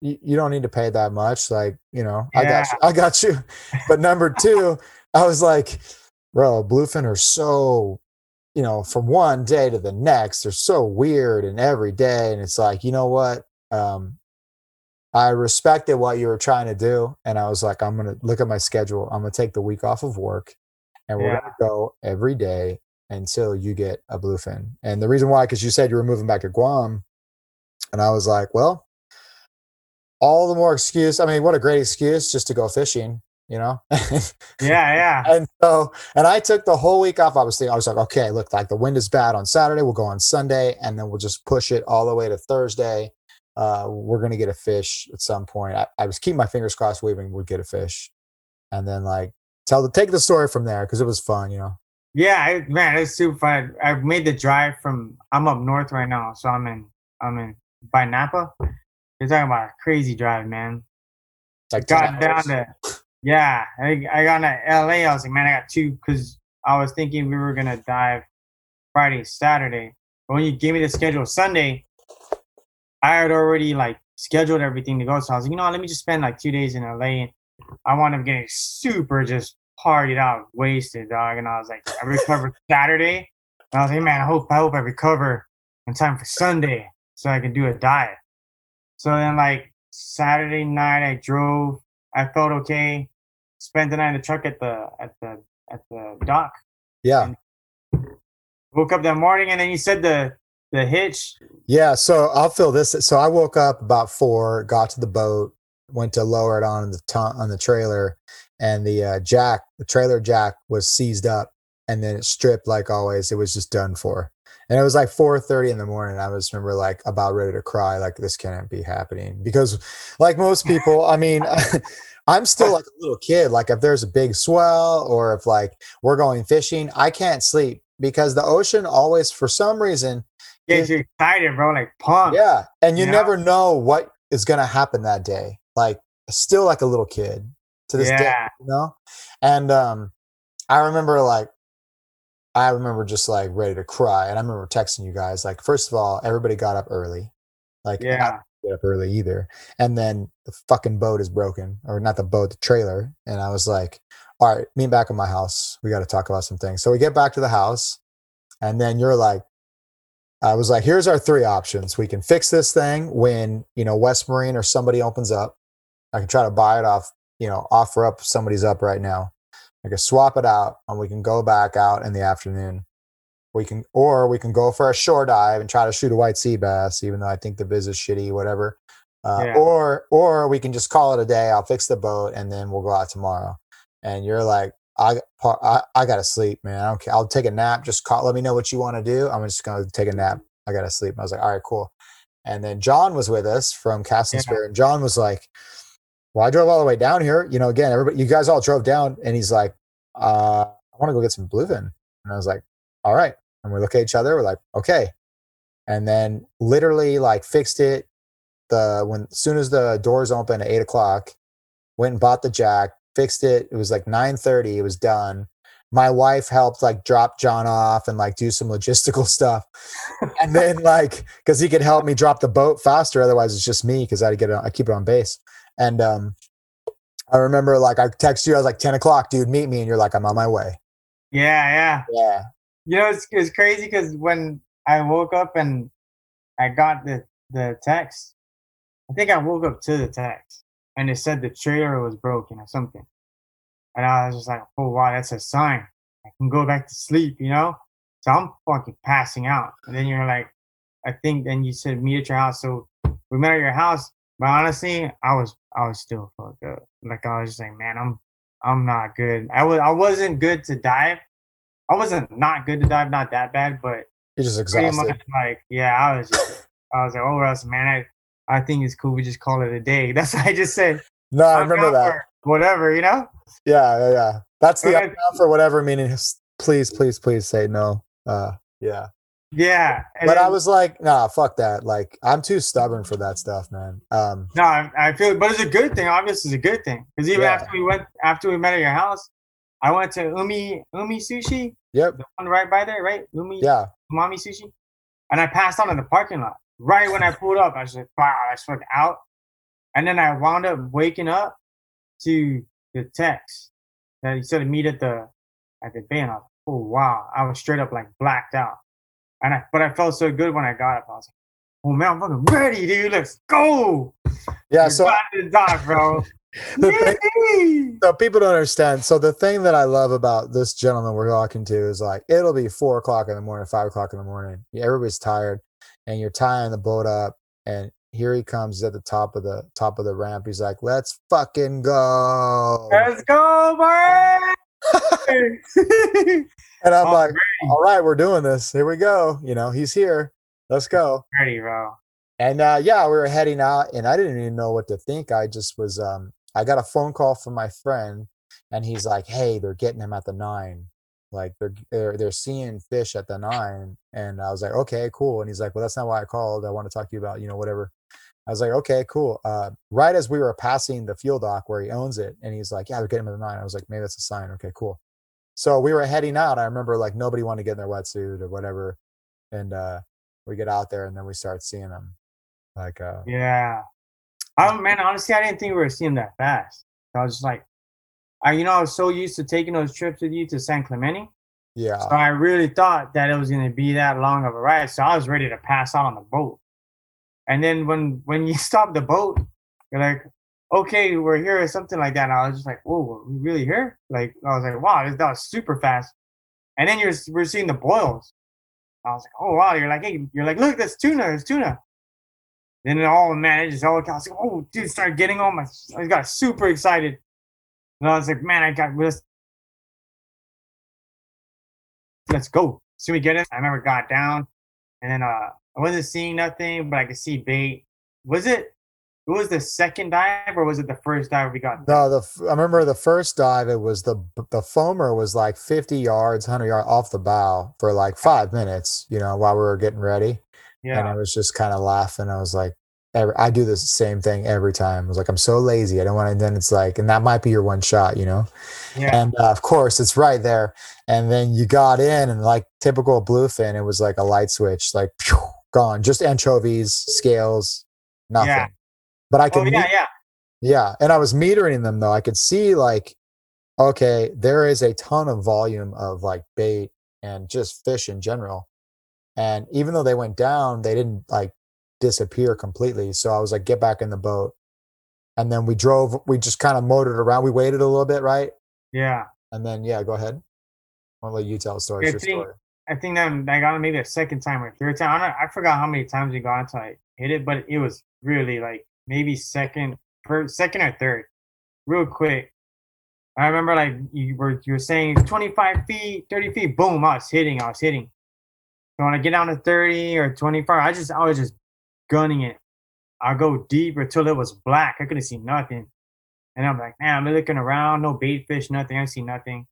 you, you don't need to pay that much. Like, you know, yeah. I got you, I got you. But number two, I was like, bro, bluefin are so, you know, from one day to the next, they're so weird and every day. And it's like, you know what? Um, I respected what you were trying to do. And I was like, I'm going to look at my schedule. I'm going to take the week off of work, and we're yeah. going to go every day until you get a bluefin. And the reason why, because you said you were moving back to Guam. And I was like, well, all the more excuse. I mean, what a great excuse just to go fishing, you know? yeah, yeah. And so, and I took the whole week off. I was thinking, I was like, okay, look, like the wind is bad on Saturday. We'll go on Sunday, and then we'll just push it all the way to Thursday. Uh, we're going to get a fish at some point. I, I was keeping my fingers crossed, waving we'd get a fish, and then like tell the, take the story from there. Cause it was fun, you know? Yeah, it, man, it's super fun. I've made the drive from, I'm up north right now. So I'm in, I'm in by Napa. You're talking about a crazy drive, man. Like got down to, yeah, I, I got to L A. I was like, man, I got two. Cause I was thinking we were going to dive Friday, Saturday, but when you gave me the schedule Sunday, I had already like scheduled everything to go. So I was like, you know, let me just spend like two days in L A. I wound up getting super just partied out, wasted, dog. And I was like, I recovered Saturday. And I was like, man, I hope I hope I recover in time for Sunday so I can do a dive. So then like Saturday night, I drove. I felt okay. Spent the night in the truck at the at the at the dock. Yeah. And woke up that morning, and then you said the. The hitch. Yeah. So I'll fill this. So I woke up about four, got to the boat, went to lower it on the t- on the trailer, and the uh, jack, the trailer jack was seized up, and then it stripped like always. It was just done for. And it was like four thirty in the morning. I was remember like about ready to cry. Like, this can't be happening, because like most people, I mean, I'm still like a little kid. Like if there's a big swell or if like we're going fishing, I can't sleep because the ocean always, for some reason, gets you excited, bro, like pumped. Yeah, and you, you know? never know what is going to happen that day. Like, still like a little kid to this yeah. day, you know? And um, I remember, like, I remember just, like, ready to cry. And I remember texting you guys, like, first of all, everybody got up early. Like, yeah. I didn't get up early either. And then the fucking boat is broken. Or not the boat, the trailer. And I was like, all right, meet back at my house. We got to talk about some things. So we get back to the house. And then you're like, I was like, here's our three options. We can fix this thing when, you know, West Marine or somebody opens up. I can try to buy it off, you know, offer up somebody's up right now. I can swap it out, and we can go back out in the afternoon. We can, or we can go for a shore dive and try to shoot a white sea bass, even though I think the biz is shitty, whatever. Uh, yeah. Or, or we can just call it a day. I'll fix the boat, and then we'll go out tomorrow. And you're like, I, I I gotta sleep, man. I don't care. I'll take a nap. Just call, let me know what you want to do. I'm just gonna take a nap. I gotta sleep. And I was like, all right, cool. And then John was with us from Castle yeah. Spirit. And John was like, well, I drove all the way down here. You know, again, everybody, you guys all drove down. And he's like, uh, I want to go get some bluefin. And I was like, all right. And we look at each other. We're like, okay. And then literally like fixed it. The when as soon as the doors opened at eight o'clock, went and bought the jack. Fixed it. It was like nine thirty. It was done. My wife helped like drop John off and like do some logistical stuff. And then like, cause he could help me drop the boat faster. Otherwise it's just me. Cause I'd get it. On, I keep it on base. And, um, I remember like, I texted you, I was like ten o'clock, dude, meet me. And you're like, I'm on my way. Yeah. Yeah. Yeah. You know, it's, it's crazy. Cause when I woke up and I got the, the text, I think I woke up to the text. And it said the trailer was broken or something. And I was just like, oh, wow, that's a sign. I can go back to sleep, you know? So I'm fucking passing out. And then you're like, I think then you said meet at your house. So we met at your house. But honestly, I was I was still fucked up. Like, I was just like, man, I'm I'm not good. I, was, I wasn't good to dive. I wasn't not good to dive, not that bad. But you're just exhausted. Pretty much like, yeah, I was just, I was like, oh, Russ, man, I... I think it's cool. We just call it a day. That's what I just said. No, I remember that. Whatever, you know? Yeah, yeah, yeah. That's the I'm down for whatever meaning. Please, please, please say no. Uh, yeah. Yeah. But I was like, nah, fuck that. Like, I'm too stubborn for that stuff, man. Um, no, I, I feel, but it's a good thing. Obviously, it's a good thing. Because even yeah. after we went, after we met at your house, I went to Umi Umi Sushi. Yep. The one right by there, right? Umi. Yeah. Mommy Sushi. And I passed out in the parking lot. Right when I pulled up, I was like, wow, I was fucking out. And then I wound up waking up to the text that he said to meet at the at the van. I was like, oh wow, I was straight up like blacked out. And I but I felt so good when I got up. I was like, oh man, I'm fucking ready, dude. Let's go. Yeah. You're so got to the dock, bro. The thing, so people don't understand. So the thing that I love about this gentleman we're talking to is like it'll be four o'clock in the morning, five o'clock in the morning. Everybody's tired, and you're tying the boat up, and here he comes at the top of the top of the ramp. He's like, "Let's fucking go! Let's go, man!" And I'm all like, ready. "All right, we're doing this. Here we go. You know, he's here. Let's go." Ready, bro. And uh, yeah, we were heading out, and I didn't even know what to think. I just was. Um, I got a phone call from my friend, and he's like, "Hey, they're getting him at the nine. Like they're they're they're seeing fish at the nine." And I was like, "Okay, cool." And he's like, "Well, that's not why I called. I want to talk to you about, you know, whatever." I was like, "Okay, cool." Uh, right as we were passing the fuel dock where he owns it, and he's like, "Yeah, they're getting him at the nine." I was like, "Maybe that's a sign." Okay, cool. So we were heading out. I remember like nobody wanted to get in their wetsuit or whatever, and uh, we get out there, and then we start seeing them. Like uh, yeah. Oh man, honestly, I didn't think we were seeing that fast. I was just like, I, you know, I was so used to taking those trips with you to San Clemente. Yeah. So I really thought that it was going to be that long of a ride. So I was ready to pass out on the boat. And then when, when you stop the boat, you're like, okay, we're here or something like that. And I was just like, whoa, are we really here? Like, I was like, wow, that was super fast. And then you're we're seeing the boils. I was like, oh wow, you're like, hey, you're like, look, that's tuna, it's tuna. Then all man, it just all I was like, oh dude, started getting on my. I got super excited, and I was like, man, I got let's let's go. So we get it. I remember got down, and then uh, I wasn't seeing nothing, but I could see bait. Was it? It was the second dive, or was it the first dive we got? No, the I remember the first dive. It was the the foamer was like fifty yards, hundred yards off the bow for like five minutes. You know, while we were getting ready. Yeah. And I was just kind of laughing. I was like, every, I do the same thing every time. I was like, I'm so lazy. I don't want to. And then it's like, and that might be your one shot, you know? Yeah. And uh, of course, it's right there. And then you got in, and like typical bluefin, it was like a light switch, like phew, gone. Just anchovies, scales, nothing. Yeah. But I could. Oh, yeah, meet- yeah. Yeah. And I was metering them, though. I could see, like, okay, there is a ton of volume of like bait and just fish in general. And even though they went down, they didn't like disappear completely. So I was like, get back in the boat. And then we drove, we just kind of motored around. We waited a little bit, right? Yeah. And then, yeah, go ahead. I'll let you tell the story. I think, story. I think that I got maybe a second time or third time. I, don't, I forgot how many times we got until I hit it, but it was really like maybe second, per, second or third, real quick. I remember like you were, you were saying twenty-five feet, thirty feet, boom, I was hitting, I was hitting. So when I get down to thirty or twenty-five, I just I was just gunning it. I go deeper till it was black. I couldn't see nothing. And I'm like, man, I'm looking around, no bait fish, nothing. I see nothing.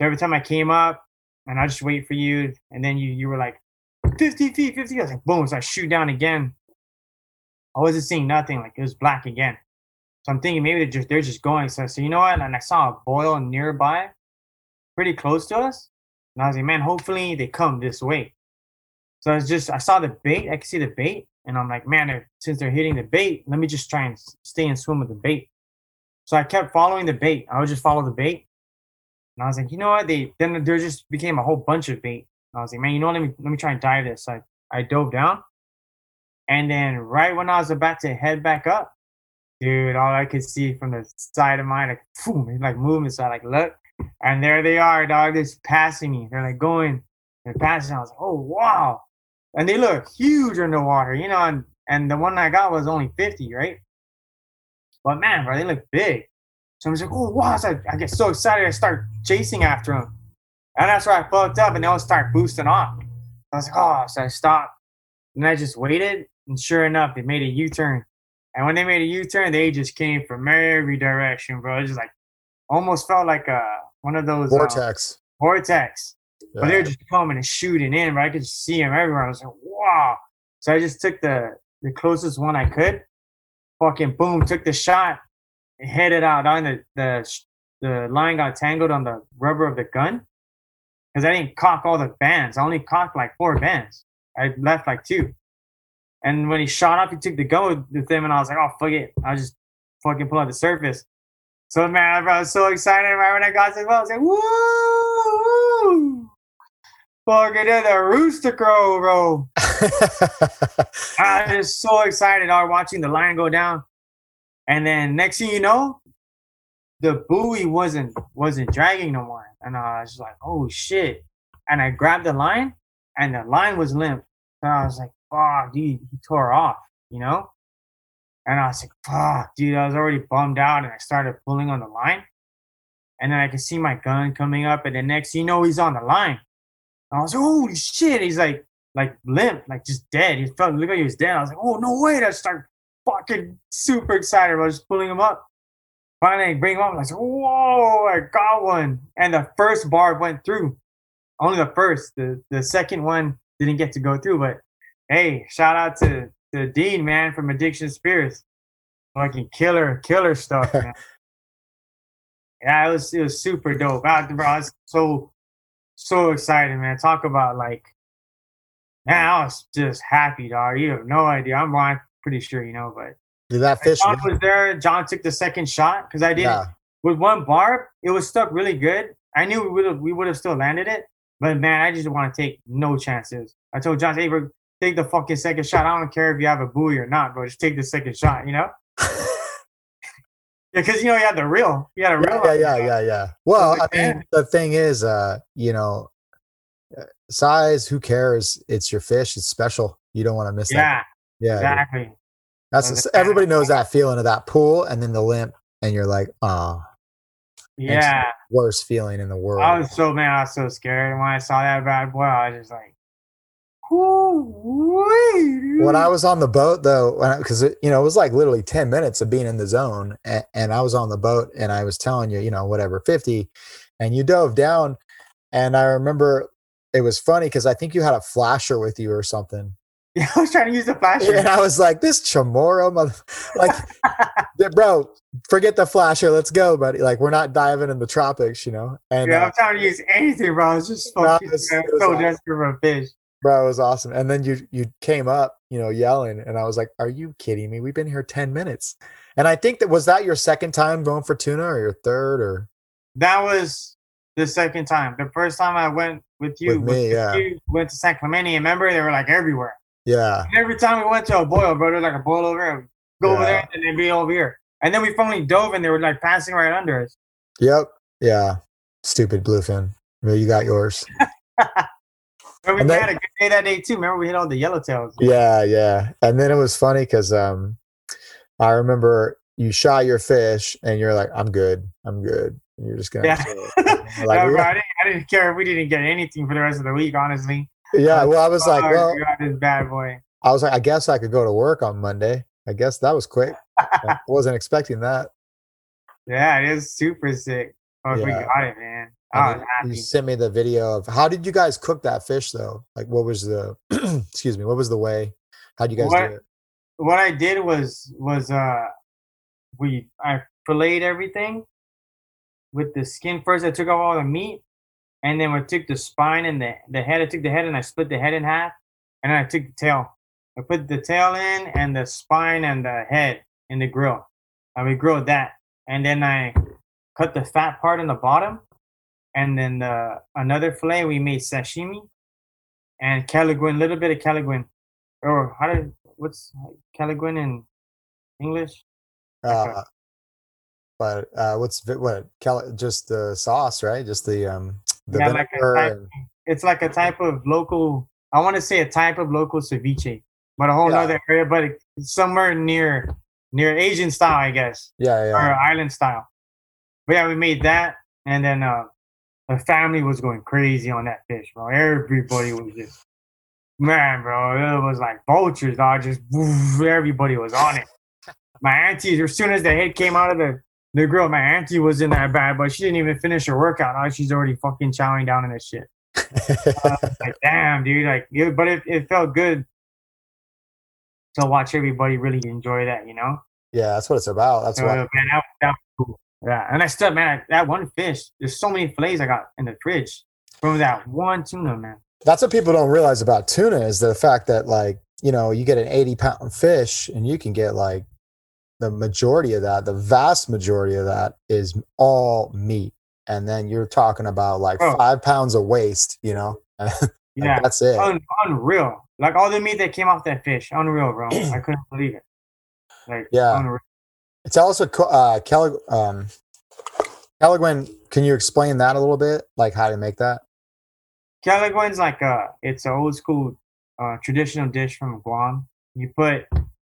So every time I came up, and I just wait for you, and then you you were like, fifty feet, fifty. I was like, boom. So I shoot down again. I wasn't seeing nothing. Like it was black again. So I'm thinking maybe they're just they're just going. So I said, you know what? And I saw a boil nearby, pretty close to us. And I was like, man, hopefully they come this way. So it's just, I saw the bait, I could see the bait, and I'm like, man, they're, since they're hitting the bait, let me just try and stay and swim with the bait. So I kept following the bait. I would just follow the bait. And I was like, you know what? They then there just became a whole bunch of bait. And I was like, man, you know what? Let me let me try and dive this. So I, I dove down. And then right when I was about to head back up, dude, all I could see from the side of mine, like, boom, like moving. So I like look, and there they are, dog. They're just passing me. They're like going, they're passing. I was like, oh wow. And they look huge underwater, you know, and, and the one I got was only fifty, right? But man, bro, they look big. So I'm just like, oh, wow. So I, I get so excited. I start chasing after them. And that's where I fucked up, and they'll start boosting off. I was like, oh, so I stopped. And I just waited, and sure enough, they made a U-turn. And when they made a U-turn, they just came from every direction, bro. It just like almost felt like a, one of those. Vortex. Um, vortex. Yeah. But they're just coming and shooting in, right? I could just see them everywhere. I was like, wow. So I just took the, the closest one I could. Fucking boom, took the shot, headed out on the, the the line got tangled on the rubber of the gun because I didn't cock all the bands. I only cocked like four bands. I left like two. And when he shot up, he took the gun with him, and I was like, oh, fuck it. I just fucking pull out the surface. So, man, bro, I was so excited right when I got to the boat. I was like, woo! Fucking did the rooster crow, bro. I was so excited, I was watching the line go down. And then next thing you know, the buoy wasn't wasn't dragging no more. And I was just like, oh, shit. And I grabbed the line, and the line was limp. So I was like, fuck, dude, he tore off, you know? And I was like, fuck, dude, I was already bummed out, and I started pulling on the line. And then I could see my gun coming up, and the next you know, he's on the line. And I was like, holy shit, he's like, like limp, like just dead. He felt, looked like he was dead. I was like, oh, no way. I started fucking super excited. I was just pulling him up. Finally, I bring him up, and I was like, whoa, I got one. And the first bar went through. Only the first. The, the second one didn't get to go through, but hey, shout out to, to Dean, man, from Addiction Spirits. Fucking killer, killer stuff, man. Yeah, it was it was super dope. I, bro, I was so, so excited, man. Talk about, like, man, I was just happy, dog. You have no idea. I'm, I'm pretty sure you know, but. Did that fish? John was there. John took the second shot because I did. Yeah. With one barb, it was stuck really good. I knew we would have we would have still landed it, but, man, I just didn't want to take no chances. I told John, hey, bro, take the fucking second shot. I don't care if you have a buoy or not, bro. Just take the second shot, you know? Because, yeah, you know, you had the reel. You had a reel. Yeah, yeah, yeah, yeah, yeah. Well, I mean, the thing is, uh, you know, size, who cares? It's your fish. It's special. You don't want to miss yeah, that. Yeah, exactly. Dude. That's a, everybody knows that feeling of that pool and then the limp, and you're like, oh. Yeah. Worst feeling in the world. I was so, man, I was so scared. And when I saw that bad boy, I was just like, when I was on the boat, though, because you know it was like literally ten minutes of being in the zone, and, and I was on the boat, and I was telling you, you know, whatever fifty, and you dove down, and I remember it was funny because I think you had a flasher with you or something. Yeah, I was trying to use the flasher, and I was like, "This Chamorro mother, like, bro, forget the flasher, let's go, buddy. Like, we're not diving in the tropics, you know." And yeah, uh, I'm trying to use anything, bro. I was just fucking was, man, was so awesome. Desperate for a fish. Bro, it was awesome. And then you you came up, you know, yelling, and I was like, "Are you kidding me? We've been here ten minutes." And I think that was that your second time going for tuna, or your third, or that was the second time. The first time I went with you, with me, with yeah. you went to San Clemente. Remember, they were like everywhere. Yeah. And every time we went to a boil, bro, there was like a boil over here, go yeah. over there, and then be over here. And then we finally dove, and they were like passing right under us. Yep. Yeah. Stupid bluefin. Well, you got yours. And we and then, had a good day that day too. Remember, we hit all the yellowtails. Yeah, yeah. And then it was funny because um, I remember you shot your fish, and you're like, "I'm good, I'm good." And you're just gonna. Yeah. Like, no, bro, yeah. I, didn't, I didn't care if we didn't get anything for the rest of the week, honestly. Yeah. Well, I was oh, like, "Well, God, this bad boy." I was like, "I guess I could go to work on Monday." I guess that was quick. I wasn't expecting that. Yeah, it is super sick. Oh, yeah. We got it, man. Oh, you sent me the video of how did you guys cook that fish though? Like, what was the excuse me? What was the way? How'd you guys what, do it? What I did was was uh, we I filleted everything with the skin first. I took off all the meat, and then I took the spine and the the head. I took the head and I split the head in half, and then I took the tail. I put the tail in and the spine and the head in the grill, and we grilled that. And then I cut the fat part in the bottom. And then uh, another fillet, we made sashimi and caliguen, a little bit of caliguen. Or how did, what's caliguen in English? Uh, but uh, what's, what, cal- just the sauce, right? Just the, um, the yeah, like a type, and... It's like a type of local, I want to say a type of local ceviche, but a whole yeah. other area, but somewhere near, near Asian style, I guess. Yeah, yeah. Or island style. But yeah, we made that. And then, uh, the family was going crazy on that fish, bro. Everybody was just, man, bro. It was like vultures, dog. Just woof, everybody was on it. My auntie, as soon as the head came out of the, the grill, my auntie was in that bad, but she didn't even finish her workout. Now she's already fucking chowing down on this shit. uh, like, damn, dude. Like, it, but it, it felt good to watch everybody really enjoy that, you know? Yeah, that's what it's about. That's so, why. Man, that, that was cool. Yeah, and I still, man, that one fish, there's so many fillets I got in the fridge from that one tuna, man. That's what people don't realize about tuna is the fact that, like, you know, you get an eighty-pound fish and you can get, like, the majority of that, the vast majority of that is all meat. And then you're talking about, like, oh. five pounds of waste, you know? like, yeah. That's it. Un- unreal. Like, all the meat that came off that fish, unreal, bro. I couldn't believe it. Like, yeah. Unreal. Tell us what uh, Cal- um, Caliguen, can you explain that a little bit? Like how to make that? Caliguen's like a, it's an old school uh, traditional dish from Guam. You put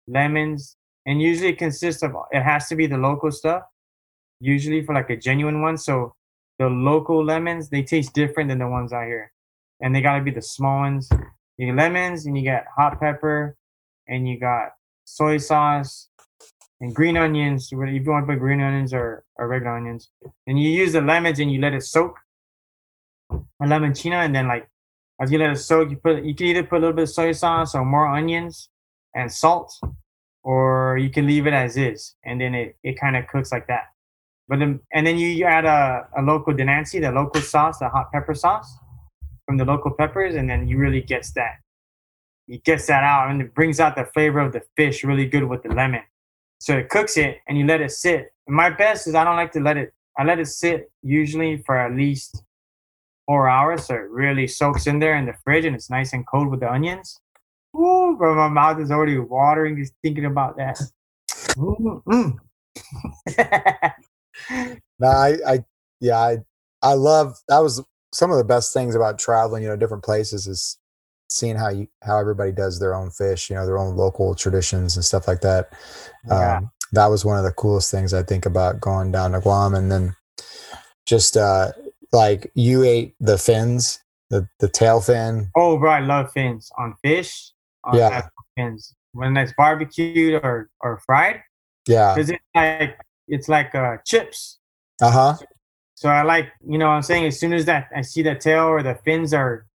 lemons and usually it consists of, it has to be the local stuff, usually for like a genuine one. So the local lemons, they taste different than the ones out here. And they got to be the small ones. You get lemons and you got hot pepper and you got soy sauce. And green onions, if you want to put green onions or, or regular onions. And you use the lemons and you let it soak. A lemonchina, and then like as you let it soak, you put you can either put a little bit of soy sauce or more onions and salt, or you can leave it as is, and then it, it kind of cooks like that. But then and then you, you add a, a local Denancy, the local sauce, the hot pepper sauce from the local peppers, and then you really gets that. It gets that out and it brings out the flavor of the fish really good with the lemon. So it cooks it and you let it sit. My best is I don't like to let it, I let it sit usually for at least four hours. So it really soaks in there in the fridge and it's nice and cold with the onions. Ooh, bro, my mouth is already watering just thinking about that. no, I, I, yeah, I, I love, that was some of the best things about traveling, you know, different places is seeing how you how everybody does their own fish, you know, their own local traditions and stuff like that. Yeah. Um, that was one of the coolest things I think about going down to Guam. And then just uh, like you ate the fins, the, the tail fin. Oh, bro, I love fins on fish. On yeah. Fins. When it's barbecued or, or fried. Yeah. Because it's like, it's like uh, chips. Uh-huh. So, so I like, you know what I'm saying? As soon as that I see the tail or the fins are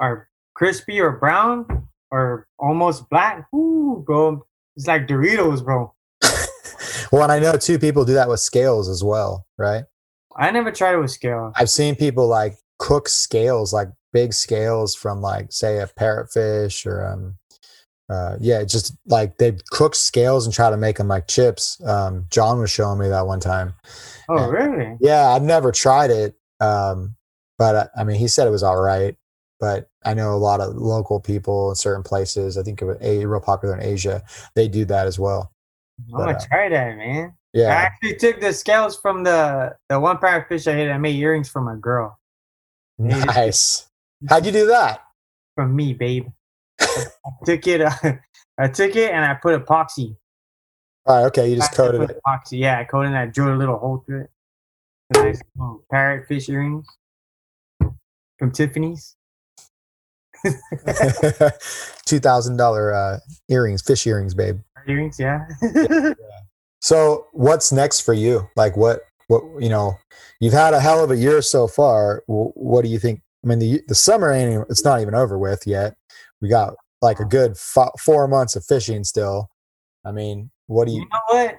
are crispy or brown or almost black. Ooh, bro. It's like Doritos, bro. Well, and I know too, people do that with scales as well, right? I never tried it with scales. I've seen people like cook scales, like big scales from like, say, a parrotfish or, um, uh, yeah, just like they cook scales and try to make them like chips. Um, John was showing me that one time. Oh, and, really? Yeah, I've never tried it. Um, but I mean, he said it was all right. But I know a lot of local people in certain places, I think it was a, real popular in Asia, they do that as well. I'm going to uh, try that, man. Yeah. I actually took the scales from the, the one parrotfish I hit. I made earrings for my girl. Nice. How'd you do that? From me, babe. I took it uh, I took it and I put epoxy. All right, okay. You just I coated it. Epoxy. Yeah, I coated it and I drew a little hole through it. The nice little parrotfish earrings from Tiffany's. two thousand dollar uh earrings, fish earrings, babe. Earrings, yeah. yeah, yeah. So what's next for you? Like what what you know, you've had a hell of a year so far. W- what do you think? I mean, the the summer ain't, it's not even over with yet. We got like a good f- four months of fishing still. I mean, what do you, you know what,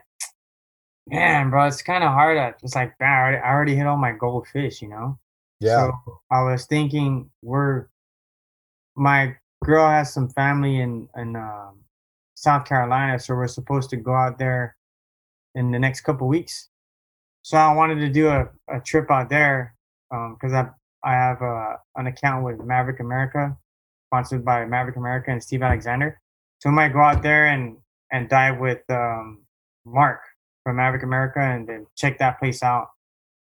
man, bro, it's kind of hard. I, it's like I already, I already hit all my gold fish, you know. Yeah. So I was thinking we're my girl has some family in, in um, South Carolina, so we're supposed to go out there in the next couple weeks. So I wanted to do a, a trip out there because um, I I have uh, an account with Maverick America, sponsored by Maverick America and Steve Alexander. So I might go out there and, and dive with um, Mark from Maverick America and then check that place out.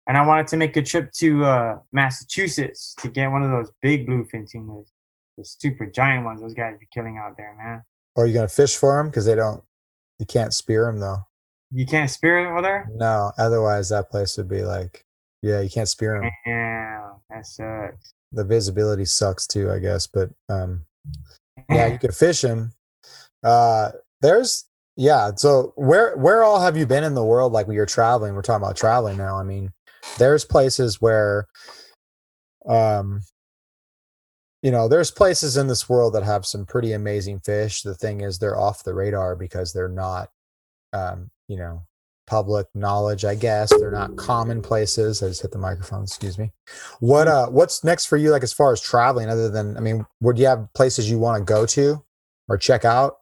And I wanted to make a trip to uh, Massachusetts to get one of those big bluefin tuners. The super giant ones those guys be killing out there, man. Are you gonna fish for them? Because they don't, you can't spear them though. You can't spear them over there. No, otherwise that place would be like, yeah, you can't spear them. Yeah, that sucks. The visibility sucks too, I guess. But um, yeah, you could fish them. Uh, there's yeah. So where where all have you been in the world? Like when you're traveling, we're talking about traveling now. I mean, there's places where, um. You know, there's places in this world that have some pretty amazing fish. The thing is, they're off the radar because they're not, um, you know, public knowledge, I guess. They're not common places. I just hit the microphone, excuse me. What uh what's next for you, like as far as traveling, other than, I mean, would you have places you want to go to or check out?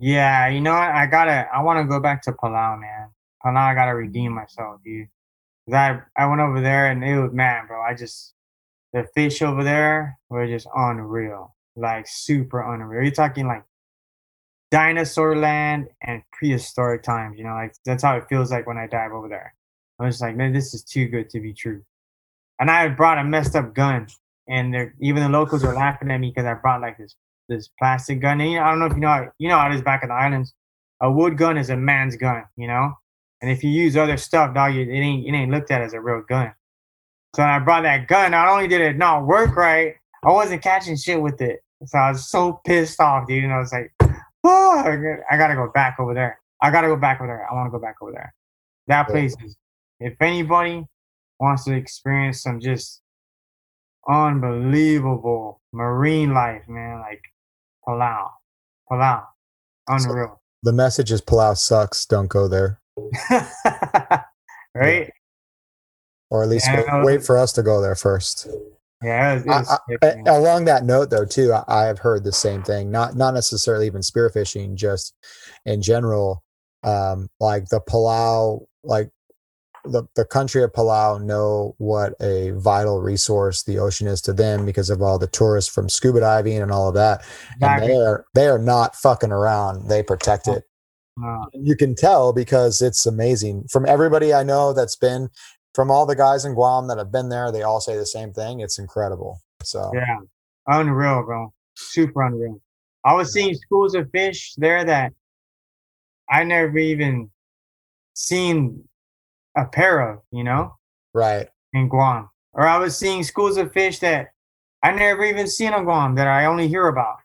Yeah, you know what? I gotta I wanna go back to Palau, man. Palau, I gotta redeem myself, dude. Cause I, I went over there and it was, man, bro, I just the fish over there were just unreal. Like super unreal. You're talking like dinosaur land and prehistoric times, you know, like that's how it feels like when I dive over there. I was just like, man, this is too good to be true. And I brought a messed up gun, and even the locals were laughing at me because I brought like this this plastic gun. And, you know, I don't know if you know how, you know how it is back in the islands. A wood gun is a man's gun, you know. And if you use other stuff, dog, it ain't it ain't looked at as a real gun. So when I brought that gun, not only did it not work right, I wasn't catching shit with it. So I was so pissed off, dude. And I was like, oh, I gotta go back over there. I gotta go back over there. I want to go back over there. That place is, if anybody wants to experience some just unbelievable marine life, man, like Palau, Palau, unreal. So the message is Palau sucks. Don't go there. Right? Yeah. Or at least yeah, wait, wait for us to go there first. Yeah. It was, it was I, I, along that note, though, too, I, I have heard the same thing. Not not necessarily even spearfishing, just in general. Um, like the Palau, like the the country of Palau, know what a vital resource the ocean is to them because of all the tourists from scuba diving and all of that. Exactly. And they are they are not fucking around. They protect it. Wow. You can tell because it's amazing. From everybody I know that's been. From all the guys in Guam that have been there, they all say the same thing. It's incredible. So yeah, unreal, bro. Super unreal. I was seeing schools of fish there that I never even seen a pair of, you know? Right. In Guam. Or I was seeing schools of fish that I never even seen on Guam that I only hear about.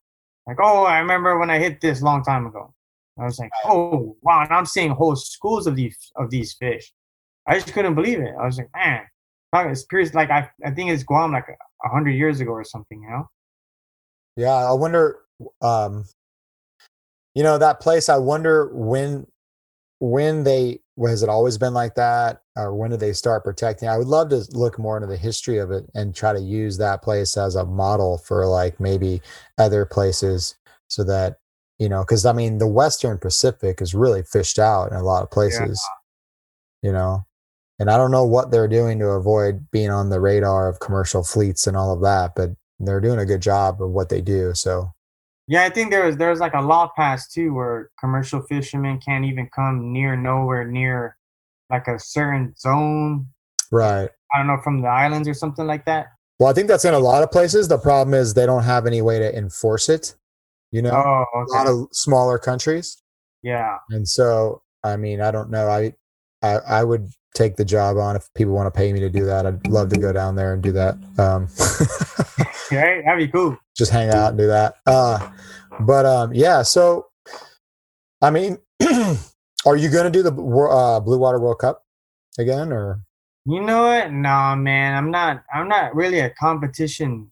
Like, oh, I remember when I hit this long time ago. I was like, oh, wow. And I'm seeing whole schools of these of these fish. I just couldn't believe it. I was like, man, it's pure, like I, I think it's Guam like a hundred years ago or something, you know? Yeah. I wonder, um, you know, that place, I wonder when, when they, has it always been like that? Or when did they start protecting? I would love to look more into the history of it and try to use that place as a model for like maybe other places so that, you know, cause I mean, the Western Pacific is really fished out in a lot of places, yeah. You know? And I don't know what they're doing to avoid being on the radar of commercial fleets and all of that, but they're doing a good job of what they do. So, yeah, I think there was there's like a law passed too, where commercial fishermen can't even come near nowhere near like a certain zone, right? I don't know, from the islands or something like that. Well, I think that's in a lot of places. The problem is they don't have any way to enforce it. You know, oh, okay. A lot of smaller countries. Yeah, and so I mean, I don't know. I I, I would. take the job on if people want to pay me to do that. I'd love to go down there and do that. Um, yeah, that'd be cool. Just hang out and do that. Uh, but um, yeah, so I mean, are you gonna do the uh, Blue Water World Cup again, or you know what? Nah, man, I'm not. I'm not really a competition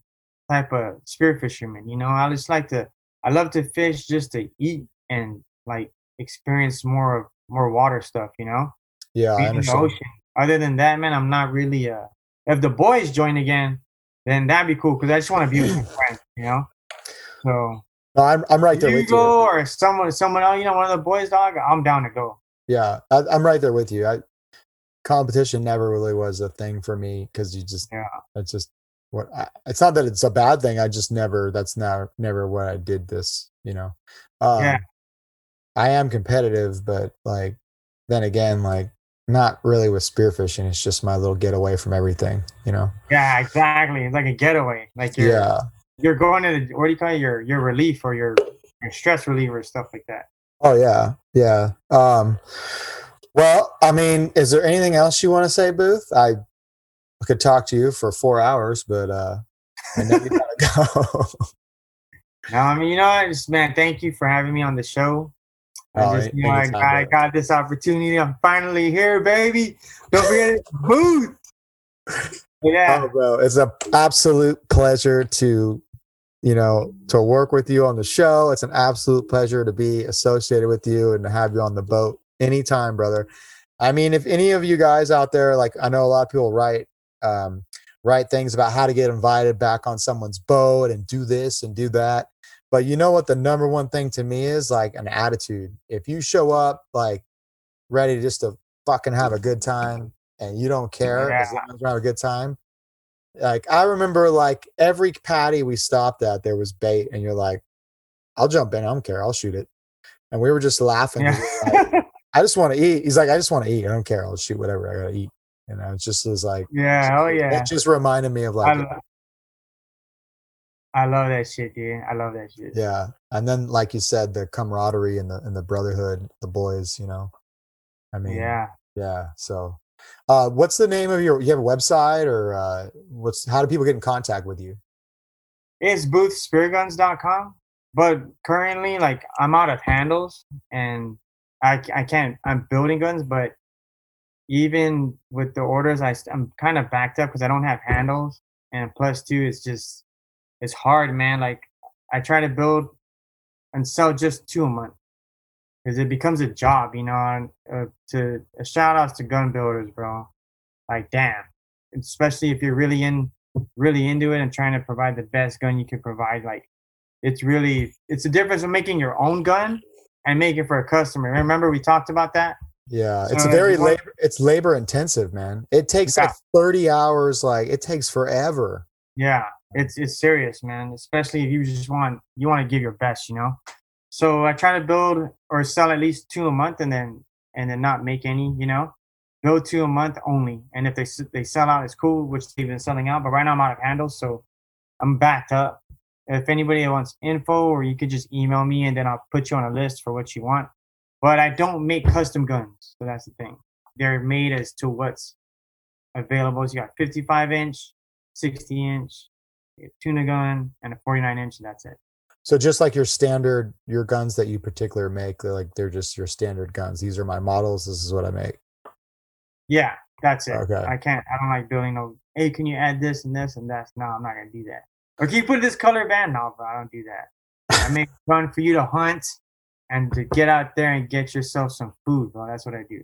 type of spearfisherman. You know, I just like to. I love to fish just to eat and like experience more of more water stuff. You know. Yeah, I understand. Ocean. Other than that, man, I'm not really. Uh, if the boys join again, then that'd be cool because I just want to be with my friends, you know. So no, I'm I'm right there with you. Or someone, someone else, you know, one of the boys, dog. I'm down to go. Yeah, I, I'm right there with you. I, competition never really was a thing for me because you just, yeah, it's just what. I, it's not that it's a bad thing. I just never. That's not never what I did. This, you know. Um, yeah. I am competitive, but like then again, like. Not really with spearfishing. It's just my little getaway from everything, you know? Yeah, exactly. It's like a getaway. Like you're, yeah. You're going to the, what do you call it? Your, your relief or your, your stress reliever, stuff like that. Oh yeah. Yeah. Um, well, I mean, is there anything else you want to say, Booth? I could talk to you for four hours, but, uh, I know you gotta go. No, I mean, you know, I just, man, thank you for having me on the show. I just, you know, I, got, I got this opportunity. I'm finally here, baby. Don't forget it. Booth. Yeah. Oh, bro. It's an absolute pleasure to, you know, to work with you on the show. It's an absolute pleasure to be associated with you and to have you on the boat anytime, brother. I mean, if any of you guys out there, like I know a lot of people write um, write things about how to get invited back on someone's boat and do this and do that. But you know what the number one thing to me is? Like an attitude. If you show up like ready just to fucking have a good time and you don't care yeah. as long as you have a good time. Like I remember like every patty we stopped at, there was bait and you're like, I'll jump in. I don't care. I'll shoot it. And we were just laughing. Yeah. Like, I just want to eat. He's like, I just want to eat. I don't care. I'll shoot whatever I gotta eat. You know, it's just it was like, yeah, oh yeah. That just reminded me of like. I love that shit, dude. I love that shit. Yeah, and then like you said, the camaraderie and the and the brotherhood, the boys. You know, I mean, yeah, yeah. So, uh, what's the name of your? You have a website or uh, what's? How do people get in contact with you? It's booth spear guns dot com, but currently, like, I'm out of handles and I I can't. I'm building guns, but even with the orders, I I'm kind of backed up because I don't have handles, and plus two, it's just. It's hard, man. Like, I try to build and sell just two a month because it becomes a job, you know. And uh, to uh, shout outs to gun builders, bro. Like, damn, especially if you're really in, really into it and trying to provide the best gun you can provide. Like, it's really, it's the difference of making your own gun and making it for a customer. Remember we talked about that? Yeah, so it's very before- labor. It's labor intensive, man. It takes yeah. like thirty hours. Like, it takes forever. Yeah. It's it's serious, man, especially if you just want you want to give your best, you know. So I try to build or sell at least two a month and then and then not make any, you know. Build two a month only. And if they they sell out, it's cool, which they've been selling out. But right now I'm out of handles, so I'm backed up. If anybody wants info, or you could just email me and then I'll put you on a list for what you want. But I don't make custom guns, so that's the thing. They're made as to what's available. So you got fifty-five inch, sixty inch. A tuna gun and a forty-nine inch, and that's it. So just like your standard, your guns that you particularly make, they're like they're just your standard guns. These are my models. This is what I make. Yeah, that's it. Okay. I can't. I don't like building no. Hey, can you add this and this and that's? No, I'm not gonna do that. Or can you put this color band? No, but I don't do that. I make a gun for you to hunt and to get out there and get yourself some food, bro. That's what I do.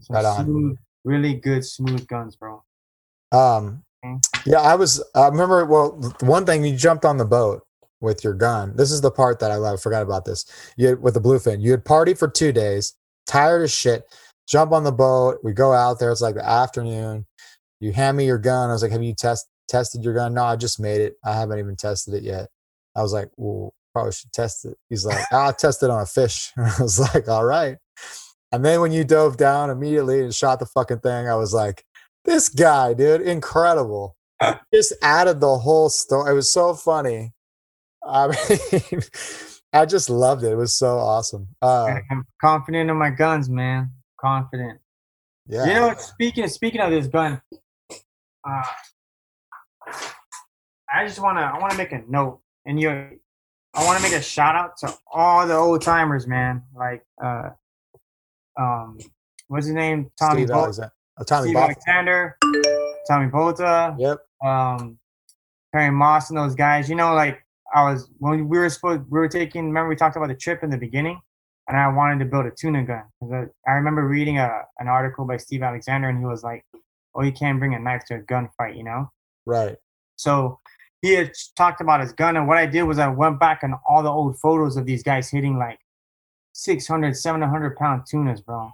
So right smooth, really good, smooth guns, bro. Um. Yeah, I was, I remember, well, one thing, you jumped on the boat with your gun. This is the part that I love. I forgot about this. You had, with the bluefin, you had partied for two days, tired as shit, jump on the boat. We go out there. It's like the afternoon. You hand me your gun. I was like, have you test, tested your gun? No, I just made it. I haven't even tested it yet. I was like, well, probably should test it. He's like, I'll test it on a fish. And I was like, all right. And then when you dove down immediately and shot the fucking thing, I was like, this guy, dude, incredible. Just added the whole story. It was so funny. I mean, I just loved it. It was so awesome. Uh, I'm confident in my guns, man. Confident. Yeah. You know, speaking speaking of this gun, uh, I just wanna I wanna make a note, and you, I wanna make a shout out to all the old timers, man. Like, uh, um, what's his name? Tommy Botta. Oh, Tommy Steve Botta. Alexander, Tommy Botta, yep, um, Perry Moss and those guys. You know, like I was when we were supposed we were taking. Remember, we talked about the trip in the beginning, and I wanted to build a tuna gun. I, I remember reading a an article by Steve Alexander, and he was like, "Oh, you can't bring a knife to a gunfight," you know? Right. So he had talked about his gun, and what I did was I went back on all the old photos of these guys hitting like six hundred, seven hundred pound tunas, bro.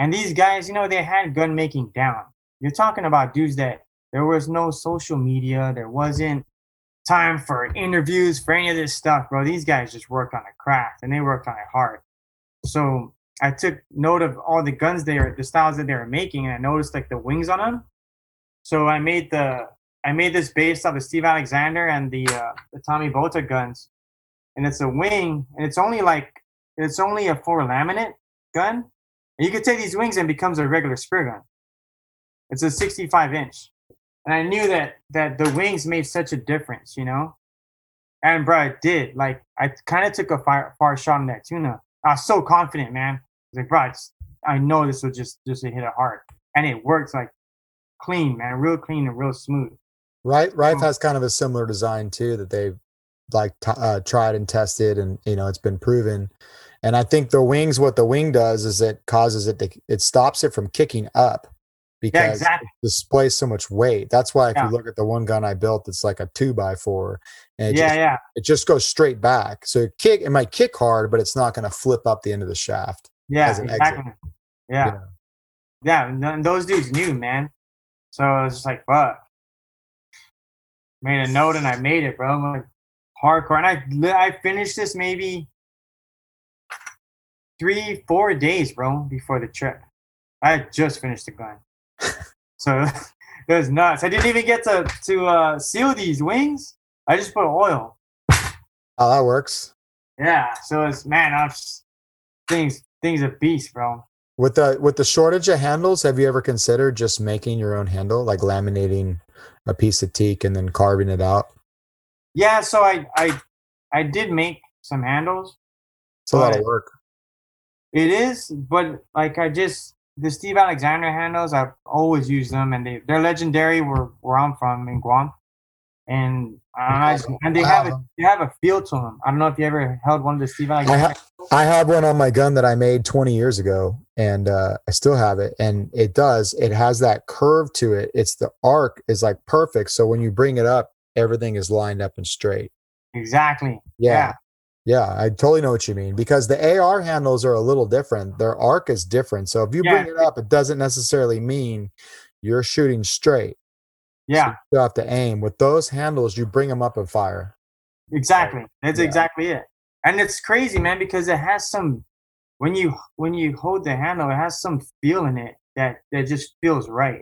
And these guys, you know, they had gun making down. You're talking about dudes that there was no social media. There wasn't time for interviews, for any of this stuff, bro. These guys just worked on a craft, and they worked on it hard. So I took note of all the guns they were, the styles that they were making, and I noticed like the wings on them. So I made the I made this based off of Steve Alexander and the uh, the Tommy Botta guns, and it's a wing, and it's only like it's only a four laminate gun. And you could take these wings and it becomes a regular spear gun. It's a sixty-five inch. And I knew that that the wings made such a difference, you know? And, bro, it did. Like, I kind of took a far, far shot on that tuna. I was so confident, man. I was like, bro, I, just, I know this will just, just hit it hard. And it works, like, clean, man. Real clean and real smooth. Right, Rife so, has kind of a similar design, too, that they've, like, t- uh, tried and tested and, you know, it's been proven. And I think the wings, what the wing does is it causes it to, it stops it from kicking up because yeah, exactly. it displays so much weight. That's why if yeah. you look at the one gun I built, it's like a two by four. And it, yeah, just, yeah. it just goes straight back. So it, kick, it might kick hard, but it's not going to flip up the end of the shaft. Yeah, exactly. Exit. Yeah. You know? Yeah, and those dudes knew, man. So I was just like, fuck. Made a note and I made it, bro. I'm like, hardcore. And I, I finished this maybe three, four days, bro, before the trip. I had just finished the gun. So it was nuts. I didn't even get to, to uh, seal these wings. I just put oil. Oh, that works. Yeah. So it's, man, I'm just, things, things a beast, bro. With the with the shortage of handles, have you ever considered just making your own handle, like laminating a piece of teak and then carving it out? Yeah, so I I, I did make some handles. It's a lot of work. It is, but like I just the Steve Alexander handles, I've always used them, and they they're legendary where where I'm from in Guam, and I don't know, and they have a they have a feel to them. I don't know if you ever held one of the Steve Alexander. I, ha- I have one on my gun that I made twenty years ago. And uh, I still have it. And it does. It has that curve to it. It's the arc is like perfect. So when you bring it up, everything is lined up and straight. Exactly. Yeah. Yeah. yeah I totally know what you mean because the A R handles are a little different. Their arc is different. So if you yeah. bring it up, it doesn't necessarily mean you're shooting straight. Yeah. So you still have to aim. With those handles, you bring them up and fire. Exactly. That's yeah. exactly it. And it's crazy, man, because it has some. When you when you hold the handle, it has some feel in it that, that just feels right.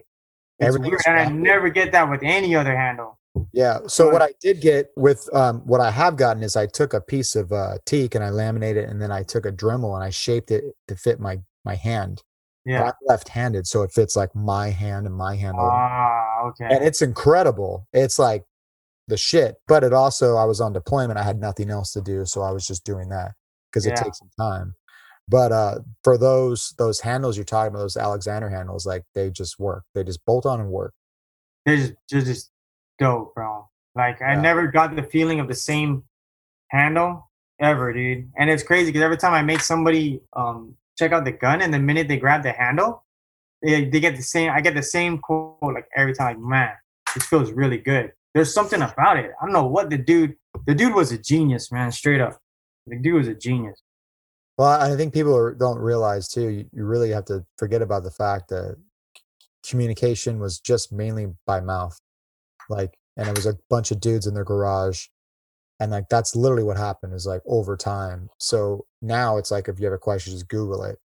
It's weird, and I never get that with any other handle. Yeah. So what I did get with um, what I have gotten is I took a piece of uh, teak and I laminated it, and then I took a Dremel and I shaped it to fit my, my hand. Yeah. But I'm left-handed, so it fits like my hand and my handle. Ah, okay. And it's incredible. It's like the shit. But it also, I was on deployment. I had nothing else to do, so I was just doing that because it yeah. takes some time. But uh, for those those handles you're talking about, those Alexander handles, like they just work. They just bolt on and work. They're just, they're just dope, bro. Like I yeah. never got the feeling of the same handle ever, dude. And it's crazy because every time I make somebody um, check out the gun, and the minute they grab the handle, they, they get the same. I get the same quote like every time. Like, man, this feels really good. There's something about it. I don't know what the dude. The dude was a genius, man. Straight up, the dude was a genius. Well, I think people are, don't realize, too, you, you really have to forget about the fact that c- communication was just mainly by mouth. Like, and it was a bunch of dudes in their garage. And, like, that's literally what happened is, like, over time. So now it's like if you have a question, just Google it.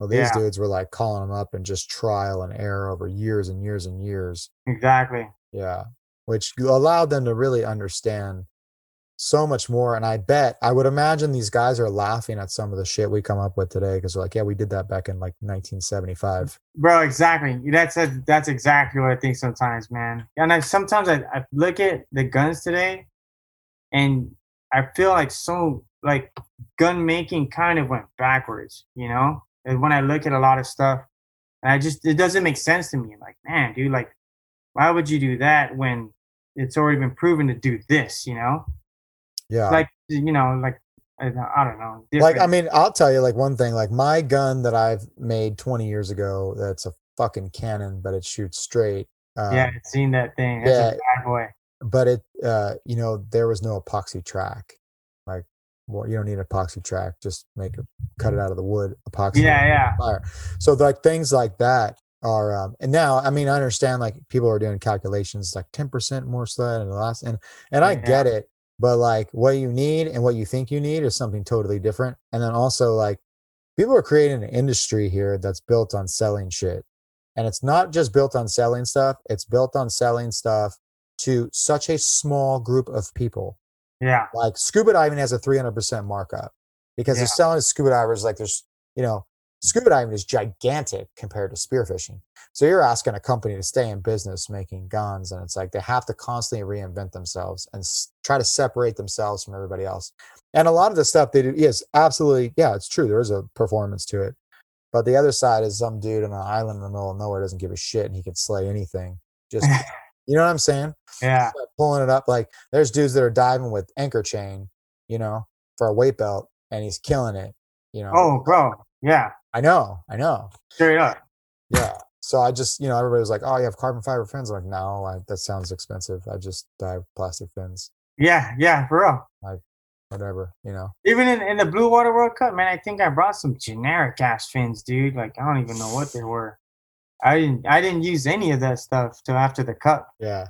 Well, these yeah. dudes were, like, calling them up and just trial and error over years and years and years. Exactly. Yeah. Which allowed them to really understand so much more. And I bet I would imagine these guys are laughing at some of the shit we come up with today because they're like, yeah, we did that back in like nineteen seventy-five, bro. Exactly. That's a, that's exactly what I think sometimes, man. And I sometimes I, I look at the guns today and I feel like so like gun making kind of went backwards, you know. And when I look at a lot of stuff, and I just, it doesn't make sense to me. Like, man, dude, like why would you do that when it's already been proven to do this, you know? Yeah. Like, you know, like, I don't know. Different. Like, I mean, I'll tell you like one thing, like my gun that I've made twenty years ago, that's a fucking cannon, but it shoots straight. Um, yeah. I've seen that thing. That's yeah, a bad boy. But it, uh, you know, there was no epoxy track. Like, well, you don't need an epoxy track. Just make it, cut it out of the wood. Epoxy. Yeah. Yeah. Fire. So like things like that are, um, and now, I mean, I understand like people are doing calculations like ten percent more sled and the last, and, and I yeah. get it. But like what you need and what you think you need is something totally different. And then also like people are creating an industry here that's built on selling shit. And it's not just built on selling stuff. It's built on selling stuff to such a small group of people. Yeah. Like scuba diving has a three hundred percent markup because yeah. they're selling scuba divers. Like there's, you know, scuba diving is gigantic compared to spearfishing. So you're asking a company to stay in business making guns, and it's like they have to constantly reinvent themselves and s- try to separate themselves from everybody else. And a lot of the stuff they do is absolutely, yeah, it's true. There is a performance to it. But the other side is some dude on an island in the middle of nowhere doesn't give a shit and he can slay anything. Just, you know what I'm saying? Yeah. Like pulling it up. Like there's dudes that are diving with anchor chain, you know, for a weight belt, and he's killing it. you know. Oh, bro. Yeah. I know. I know. Straight up. Yeah. So I just, you know, everybody was like, oh, you have carbon fiber fins. I'm like, no, I, that sounds expensive. I just dive plastic fins. Yeah. Yeah. For real. Like, whatever, you know. Even in, in the Blue Water World Cup, man, I think I brought some generic ass fins, dude. Like, I don't even know what they were. I didn't I didn't use any of that stuff till after the cup. Yeah.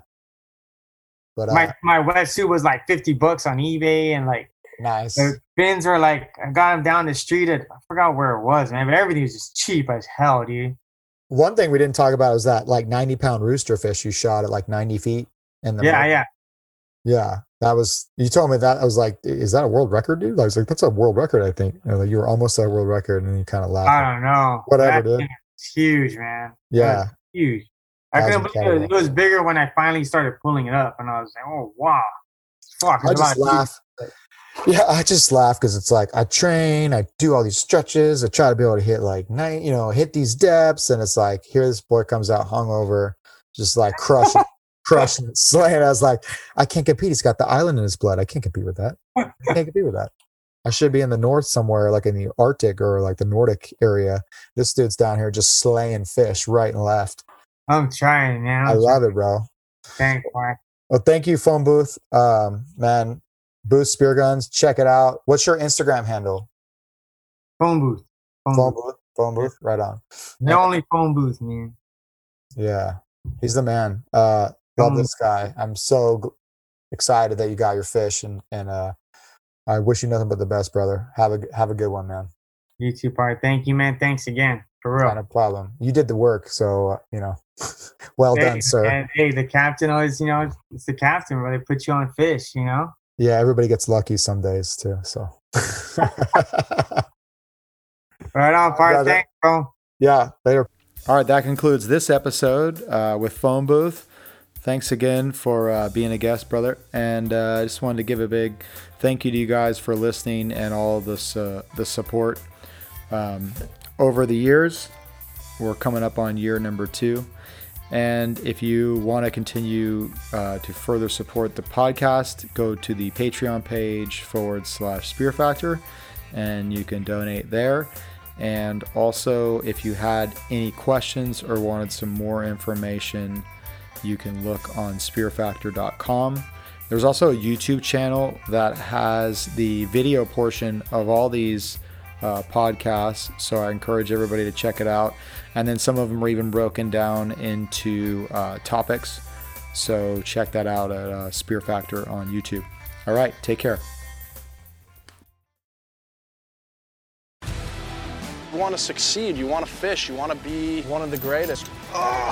But uh, my my wetsuit was like fifty bucks on eBay, and like nice. The fins were like, I got them down the street at, I forgot where it was, man, but everything was just cheap as hell, dude. One thing we didn't talk about was that like ninety pound rooster fish you shot at like ninety feet in the yeah, market. yeah. Yeah, that was, you told me that. I was like, is that a world record, dude? I was like, that's a world record, I think. And like, you were almost at a world record, and then you kind of laughed. I don't know. Whatever, that dude. It's huge, man. Yeah. Huge. I couldn't believe it. It was bigger when I finally started pulling it up, and I was like, oh, wow. Fuck. I just laugh. Yeah, I just laugh because it's like, I train, I do all these stretches, I try to be able to hit like nine, you know, hit these depths, and it's like, here this boy comes out hungover, just like crushing. Crushing it, slaying it. I was like, I can't compete. He's got the island in his blood. I can't compete with that. I can't compete with that. I should be in the north somewhere, like in the Arctic or like the Nordic area. This dude's down here just slaying fish right and left. I'm trying, man. I'm I love trying. it, bro. Thanks, man. Well, thank you, Phone Booth. Um, man, Booth Spear Guns. Check it out. What's your Instagram handle? Phone Booth. Phone, phone booth. booth. Phone Booth. Right on. The only Phone Booth, man. Yeah, he's the man. Uh, Love this guy. I'm so g- excited that you got your fish, and and uh, I wish you nothing but the best, brother. Have a have a good one, man. You too, Park. Thank you, man. Thanks again. For real. Not a problem. You did the work, so uh, you know. well hey, done, sir. And, hey, the captain always, you know, it's the captain where they put you on fish, you know. Yeah, everybody gets lucky some days too. So. Right on, Park. Thanks, bro. Yeah. Later. All right, that concludes this episode uh, with Phone Booth. Thanks again for uh, being a guest, brother. And uh, I just wanted to give a big thank you to you guys for listening and all this uh, the support um, over the years. We're coming up on year number two. And if you want to continue uh, to further support the podcast, go to the Patreon page forward slash Spear Factor, and you can donate there. And also, if you had any questions or wanted some more information, you can look on spear factor dot com. There's also a YouTube channel that has the video portion of all these uh, podcasts, so I encourage everybody to check it out. And then some of them are even broken down into uh, topics, so check that out at uh, Spear Factor on YouTube. All right, take care. You want to succeed, you want to fish, you want to be one of the greatest. Oh.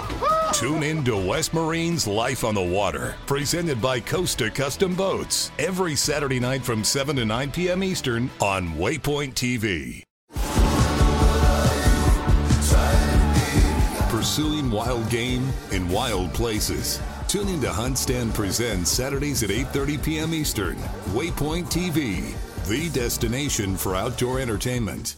Tune in to West Marine's Life on the Water, presented by Costa Custom Boats, every Saturday night from seven to nine p.m. Eastern on Waypoint T V. Pursuing wild game in wild places. Tune in to Hunt Stand Presents Saturdays at eight thirty p.m. Eastern. Waypoint T V, the destination for outdoor entertainment.